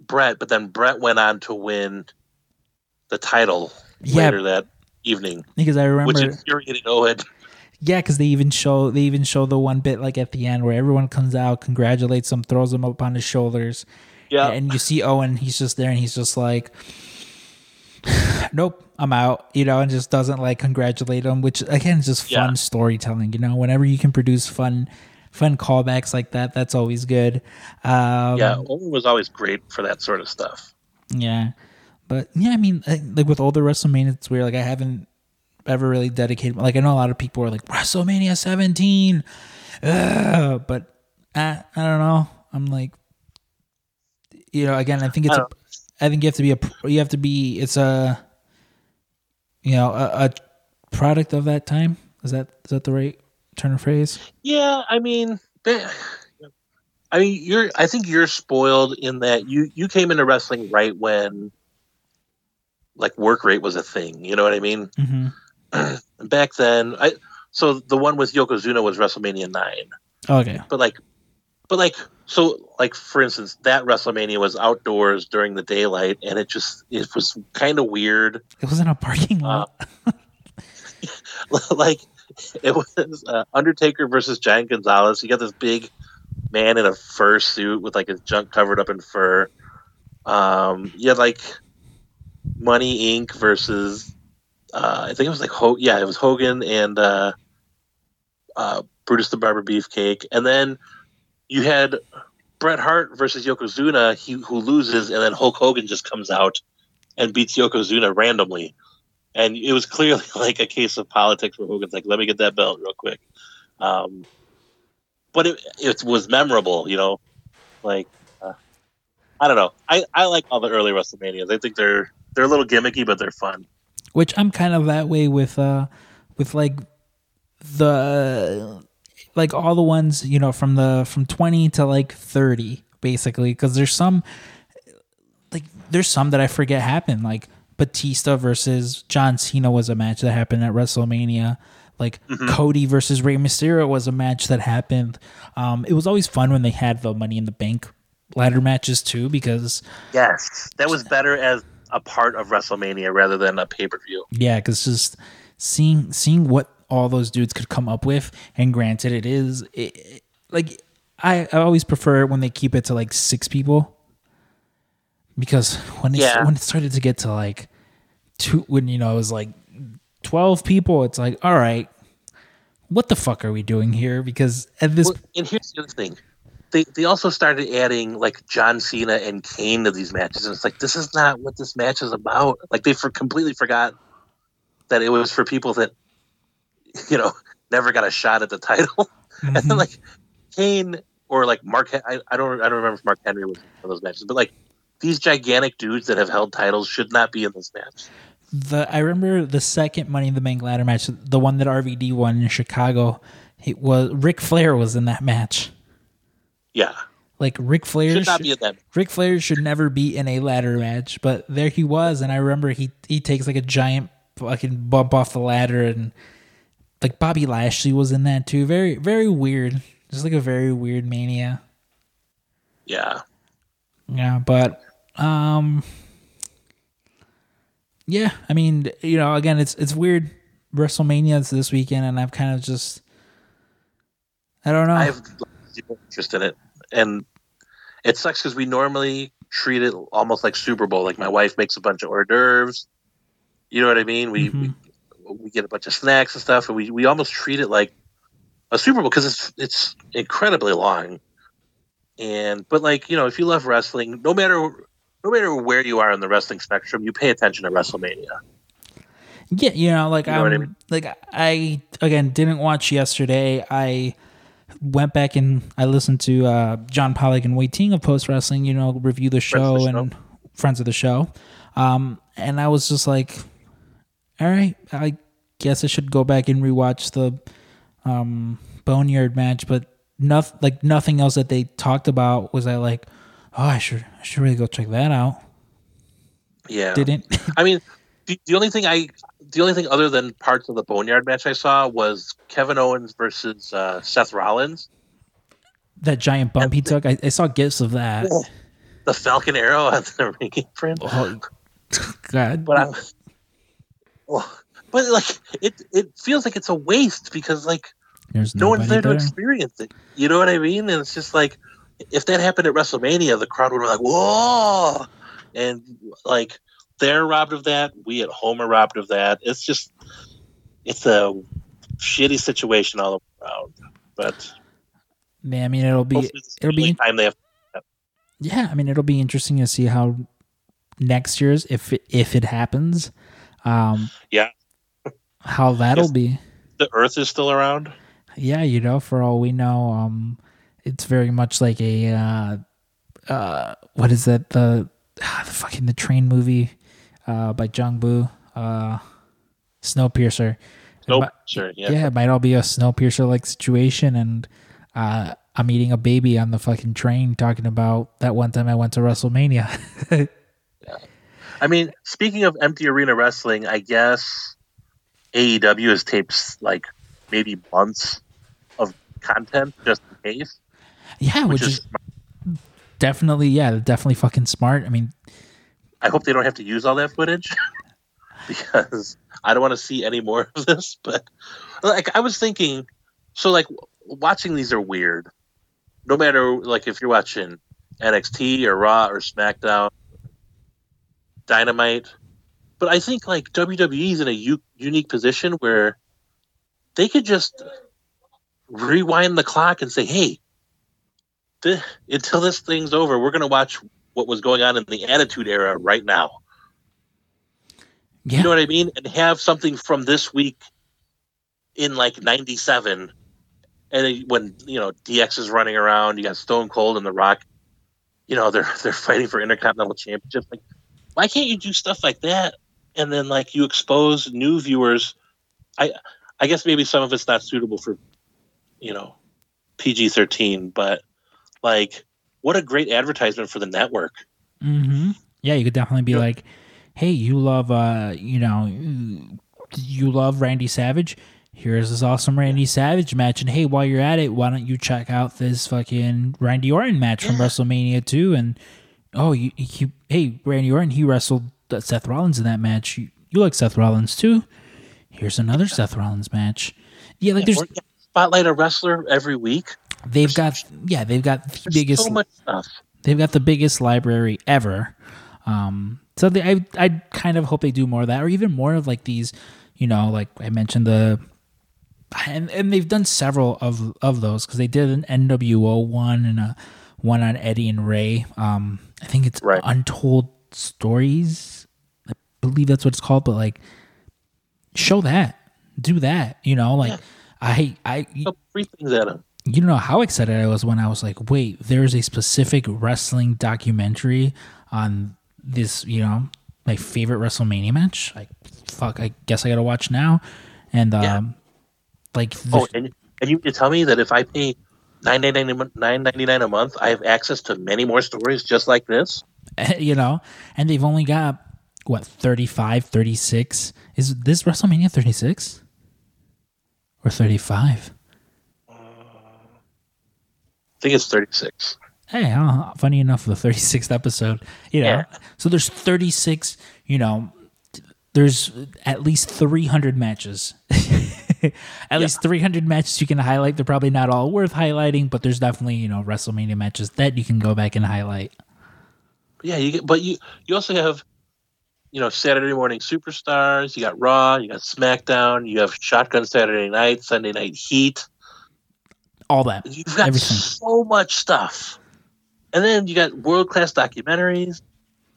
Brett, but then Brett went on to win the title later that evening. Because I remember, which infuriated Owen. Yeah, because they even show the one bit like at the end where everyone comes out, congratulates him, throws him up on his shoulders. Yeah, and you see Owen, he's just there, and he's just like, "Nope, I'm out," you know, and just doesn't like congratulate him. Which again, is just fun storytelling, you know. Whenever you can produce fun callbacks like that, that's always good. Owen was always great for that sort of stuff. Yeah, but yeah, I mean, like with older WrestleMania, it's weird. Like I haven't ever really dedicated, like I know a lot of people are like WrestleMania 17, but I don't know. I'm like, you know, again, I think it's, I think you have to be a product of that time. Is that the right turn of phrase? Yeah, I mean, I think you're spoiled in that you came into wrestling right when like work rate was a thing. You know what I mean? Mm-hmm. Back then, so the one with Yokozuna was WrestleMania 9. Okay, but for instance, that WrestleMania was outdoors during the daylight, and it was kind of weird. It was in a parking lot. Like it was Undertaker versus Giant Gonzalez. You got this big man in a fur suit with like his junk covered up in fur. You had like Money Inc. versus. I think it was like it was Hogan and Brutus the Barber Beefcake, and then you had Bret Hart versus Yokozuna, who loses, and then Hulk Hogan just comes out and beats Yokozuna randomly, and it was clearly like a case of politics where Hogan's like, "Let me get that belt real quick," but it was memorable, you know. Like I don't know, I like all the early WrestleManias. I think they're a little gimmicky, but they're fun. Which I'm kind of that way with like the like all the ones, you know, from 20 to like 30 basically, because there's some that I forget happened, like Batista versus John Cena was a match that happened at WrestleMania. Like Cody versus Rey Mysterio was a match that happened. It was always fun when they had the Money in the Bank ladder matches too, because yes, that was better as a part of WrestleMania rather than a pay-per-view. Yeah, because just seeing what all those dudes could come up with, and granted I always prefer when they keep it to like 6 people, because when it started to get to like 2, when you know it was like 12 people, it's like, all right, what the fuck are we doing here? Because at this and here's the other thing. They also started adding like John Cena and Kane to these matches, and it's like, this is not what this match is about. Like they completely forgot that it was for people that, you know, never got a shot at the title. Mm-hmm. And then like Kane or like Mark, I don't remember if Mark Henry was in those matches, but like these gigantic dudes that have held titles should not be in this match. I remember the second Money in the Bank ladder match, the one that RVD won in Chicago. Ric Flair was in that match. Yeah, Like Ric Flair should not be in that. Ric Flair should never be in a ladder match, but there he was, and I remember he takes like a giant fucking bump off the ladder, and like Bobby Lashley was in that too. Very, very weird. Just like a very weird Mania. Yeah. Yeah, but yeah, I mean, you know, again, it's weird. WrestleMania is this weekend, and I've kind of just, I don't know. I have zero interest in it, and it sucks because we normally treat it almost like Super Bowl. Like my wife makes a bunch of hors d'oeuvres. You know what I mean? We get a bunch of snacks and stuff, and we almost treat it like a Super Bowl because it's incredibly long. And but like, you know, if you love wrestling, no matter where you are in the wrestling spectrum, you pay attention to WrestleMania. Yeah, you know, like, you know what I mean? Like I again didn't watch yesterday. I went back and I listened to John Pollock and Wei Ting of Post Wrestling, you know, review the show and friends of the show. And I was just like, all right, I guess I should go back and rewatch the Boneyard match, but nothing else that they talked about was I like, oh, I should really go check that out. Yeah. Didn't. I mean, the only thing other than parts of the Boneyard match I saw was Kevin Owens versus Seth Rollins. That giant bump he took. I saw gifs of that. Yeah. The Falcon Arrow on the ring apron. Oh, God. But like it feels like it's a waste because like there's no one's there to experience it. You know what I mean? And it's just like, if that happened at WrestleMania, the crowd would be like, whoa! And, like, they're robbed of that. We at home are robbed of that. It's just, it's a shitty situation all around. But, man, I mean, it'll be time they have to do that. Yeah, I mean, it'll be interesting to see how next year's, if it happens, how that'll be. The Earth is still around. Yeah, you know, for all we know, it's very much like a what is that, the train movie by Jung Boo, Snowpiercer. Snowpiercer, yeah. Yeah, it might all be a Snowpiercer-like situation, and I'm eating a baby on the fucking train talking about that one time I went to WrestleMania. Yeah. I mean, speaking of empty arena wrestling, I guess AEW has taped like maybe months of content just in case. Yeah, which is smart. Definitely fucking smart. I mean, I hope they don't have to use all that footage because I don't want to see any more of this. But like, I was thinking, so like watching these are weird. No matter like if you're watching NXT or Raw or SmackDown, Dynamite, but I think like WWE is in a unique position where they could just rewind the clock and say, hey, until this thing's over, we're going to watch what was going on in the Attitude Era right now. Yeah. You know what I mean? And have something from this week in like 97. And when, you know, DX is running around, you got Stone Cold and The Rock, you know, they're fighting for Intercontinental Championship. Like, why can't you do stuff like that? And then like you expose new viewers. I guess maybe some of it's not suitable for, you know, PG-13, but like, what a great advertisement for the network. Mm-hmm. Yeah, you could definitely be like, hey, you love Randy Savage. Here's this awesome Randy Savage match. And hey, while you're at it, why don't you check out this fucking Randy Orton match from WrestleMania 2? And, oh, hey, Randy Orton, he wrestled Seth Rollins in that match. You like Seth Rollins too? Here's another Seth Rollins match. Yeah, like there's spotlight a wrestler every week. They've got the biggest. So much stuff. They've got the biggest library ever. So I kind of hope they do more of that, or even more of like these. You know, like I mentioned and they've done several of those because they did an NWO one and a one on Eddie and Ray. I think it's right. Untold Stories. I believe that's what it's called, but like. Show that, do that, you know, like, yeah. I you don't know how excited I was when I was like, wait, there's a specific wrestling documentary on this, you know, my favorite WrestleMania match. Like, fuck, I guess I gotta watch now. And yeah. Like, and you can tell me that if I pay $9.99 a month, I have access to many more stories just like this. You know, and they've only got, what, 35, 36? Is this WrestleMania 36? Or 35? I think it's 36. Hey, funny enough, the 36th episode. You know, yeah. So there's 36, you know, there's at least 300 matches. At least 300 matches you can highlight. They're probably not all worth highlighting, but there's definitely, you know, WrestleMania matches that you can go back and highlight. Yeah, you also have, you know, Saturday morning superstars. You got Raw, you got SmackDown, you have Shotgun Saturday night, Sunday night heat. All that. You've got everything. So much stuff. And then you got world-class documentaries.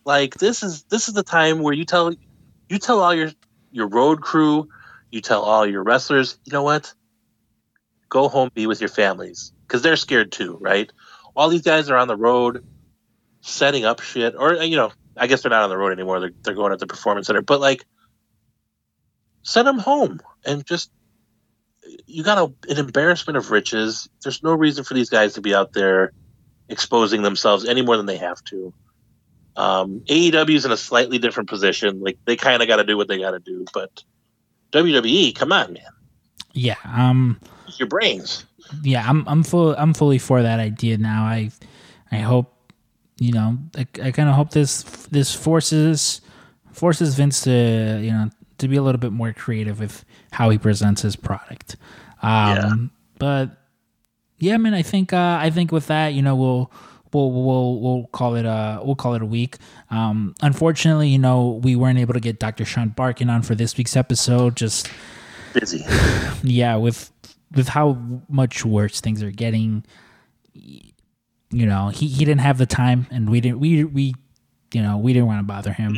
Like, this is the time where you tell all your road crew, you tell all your wrestlers, you know what? Go home, be with your families. Because they're scared too, right? All these guys are on the road setting up shit. Or, you know, I guess they're not on the road anymore. They're going at the performance center. But, like, send them home. And just, you got an embarrassment of riches. There's no reason for these guys to be out there exposing themselves any more than they have to. AEW's in a slightly different position. Like, they kind of got to do what they got to do. But WWE, come on, man. Yeah. Use your brains. Yeah, I'm fully for that idea now. I hope, you know, I kind of hope this forces Vince to, you know, to be a little bit more creative with how he presents his product. But yeah, I mean, I think with that, you know, we'll call it a week. Unfortunately, you know, we weren't able to get Dr. Sean Barkin on for this week's episode. Just busy. Yeah, with how much worse things are getting. You know, he didn't have the time, and we didn't want to bother him.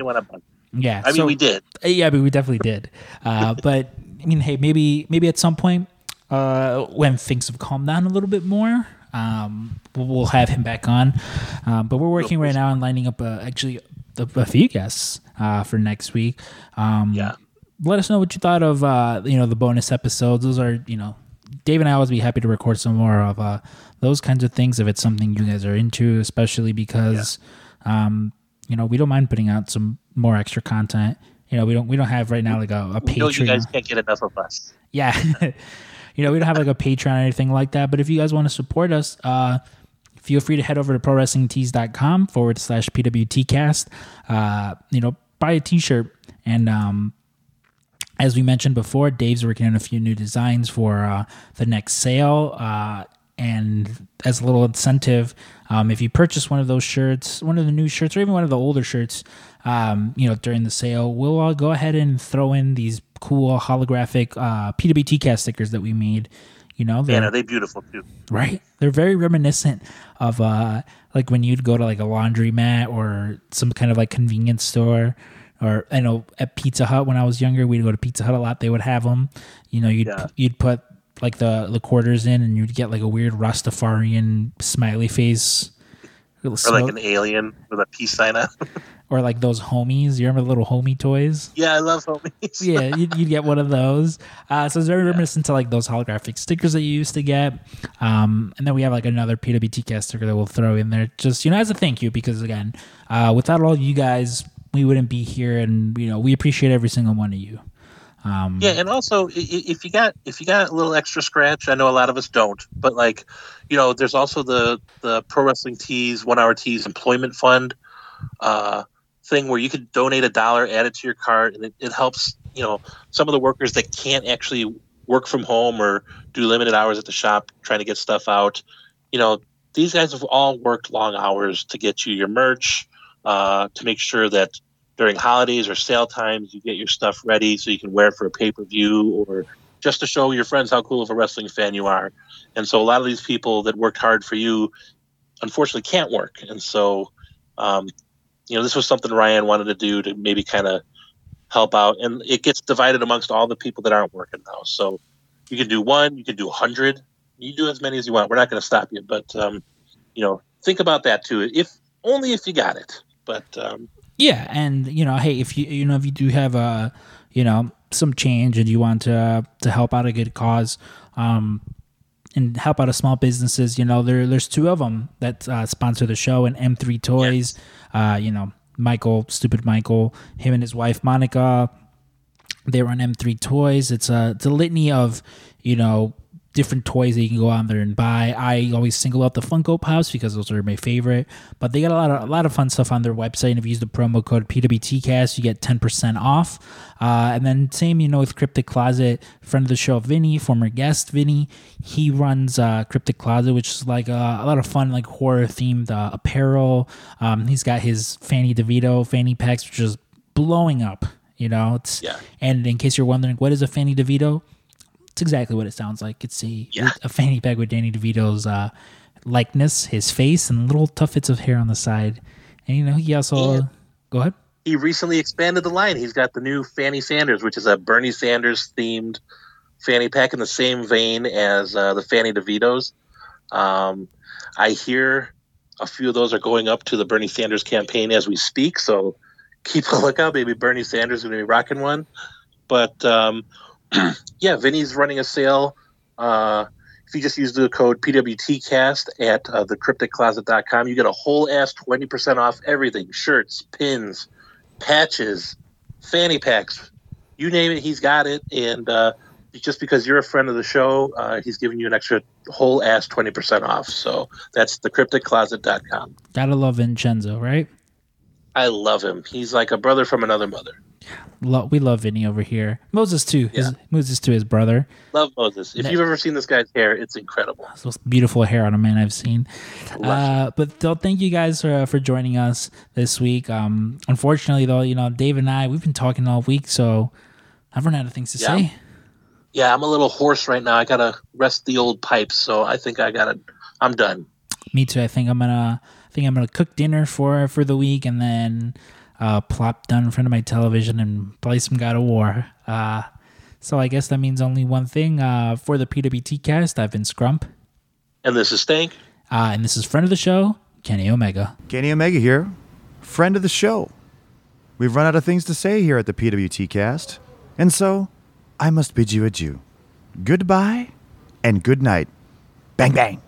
Yeah, I mean, we did. Yeah, but we definitely did. But I mean, hey, maybe at some point, when things have calmed down a little bit more. We'll have him back on, but we're working right now on lining up a few guests for next week. Let us know what you thought of you know, the bonus episodes. Those are, you know, Dave and I always be happy to record some more of those kinds of things if it's something you guys are into, especially because you know, we don't mind putting out some more extra content. You know, we don't have right now like a Patreon. No, you guys can't get enough of us. Yeah. You know, we don't have like a Patreon or anything like that, but if you guys want to support us, feel free to head over to prowrestlingtees.com/PWTcast. You know, buy a t-shirt. And as we mentioned before, Dave's working on a few new designs for the next sale. And as a little incentive, if you purchase one of those shirts, one of the new shirts, or even one of the older shirts, you know, during the sale, we'll all go ahead and throw in these cool holographic PWTcast stickers that we made. You know, yeah, no, they're beautiful too, right? They're very reminiscent of like when you'd go to like a laundromat or some kind of like convenience store, or I know at Pizza Hut when I was younger, we'd go to Pizza Hut a lot. They would have them. You know, you'd put like the quarters in, and you'd get like a weird Rastafarian smiley face, or like an alien with a peace sign up. Or like those homies. You remember the little homie toys? Yeah, I love homies. Yeah, you'd get one of those. So it's very reminiscent to like those holographic stickers that you used to get. And then we have like another PWTcast sticker that we'll throw in there, just, you know, as a thank you, because again, without all of you guys, we wouldn't be here, and, you know, we appreciate every single one of you. Yeah, and also if you got a little extra scratch, I know a lot of us don't, but like, you know, there's also the Pro Wrestling Tees, 1 Hour Tees Employment Fund. Thing where you could donate $1, add it to your cart, and it helps, you know, some of the workers that can't actually work from home or do limited hours at the shop trying to get stuff out. You know, these guys have all worked long hours to get you your merch, to make sure that during holidays or sale times you get your stuff ready so you can wear it for a pay-per-view or just to show your friends how cool of a wrestling fan you are. And so a lot of these people that worked hard for you unfortunately can't work. And so, you know, this was something Ryan wanted to do to maybe kind of help out. And it gets divided amongst all the people that aren't working now. So you can do one, you can do 100. You do as many as you want. We're not going to stop you. But, you know, think about that too. If you got it. But yeah. And, you know, hey, if you do have, you know, some change and you want to help out a good cause, and help out of small businesses. You know, there's two of them that sponsor the show, and M3 Toys, yes. You know, Michael, stupid Michael, him and his wife, Monica, they run M3 Toys. It's a litany of, you know, different toys that you can go out there and buy. I always single out the Funko Pops because those are my favorite, but they got a lot of fun stuff on their website. And if you use the promo code PWTCast, you get 10% off. And then same, you know, with Cryptic Closet, friend of the show, Vinny, former guest Vinny, he runs Cryptic Closet, which is like a lot of fun, like horror themed apparel. He's got his Fanny DeVito fanny packs, which is blowing up, you know, and in case you're wondering, what is a Fanny DeVito? It's exactly what it sounds like. It's a fanny pack with Danny DeVito's likeness, his face, and little tuffets of hair on the side. And, you know, he also... go ahead. He recently expanded the line. He's got the new Fanny Sanders, which is a Bernie Sanders-themed fanny pack in the same vein as the Fanny DeVito's. I hear a few of those are going up to the Bernie Sanders campaign as we speak, so keep a lookout. Maybe Bernie Sanders is going to be rocking one. But... yeah, Vinny's running a sale. If you just use the code PWTCast at thecrypticcloset.com, you get a whole ass 20% off everything. Shirts, pins, patches, fanny packs. You name it, he's got it. And just because you're a friend of the show, he's giving you an extra whole ass 20% off. So that's thecrypticcloset.com. Gotta love Vincenzo, right? I love him. He's like a brother from another mother. We love Vinny over here. Moses too. Moses too, his brother. Love Moses. If you've ever seen this guy's hair, it's incredible. It's the most beautiful hair on a man I've seen. But thank you guys for joining us this week. Unfortunately, though, you know, Dave and I, we've been talking all week, so I've run out of things to say. Yeah, I'm a little hoarse right now. I gotta rest the old pipes, so I think I'm done. Me too. I think I'm gonna cook dinner for the week, and then. Plop down in front of my television and play some God of War. So I guess that means only one thing. For the PWT cast, I've been Scrump. And this is Stank. And this is friend of the show, Kenny Omega. Kenny Omega here, friend of the show. We've run out of things to say here at the PWT cast, and so I must bid you adieu. Goodbye and good night. Bang, bang.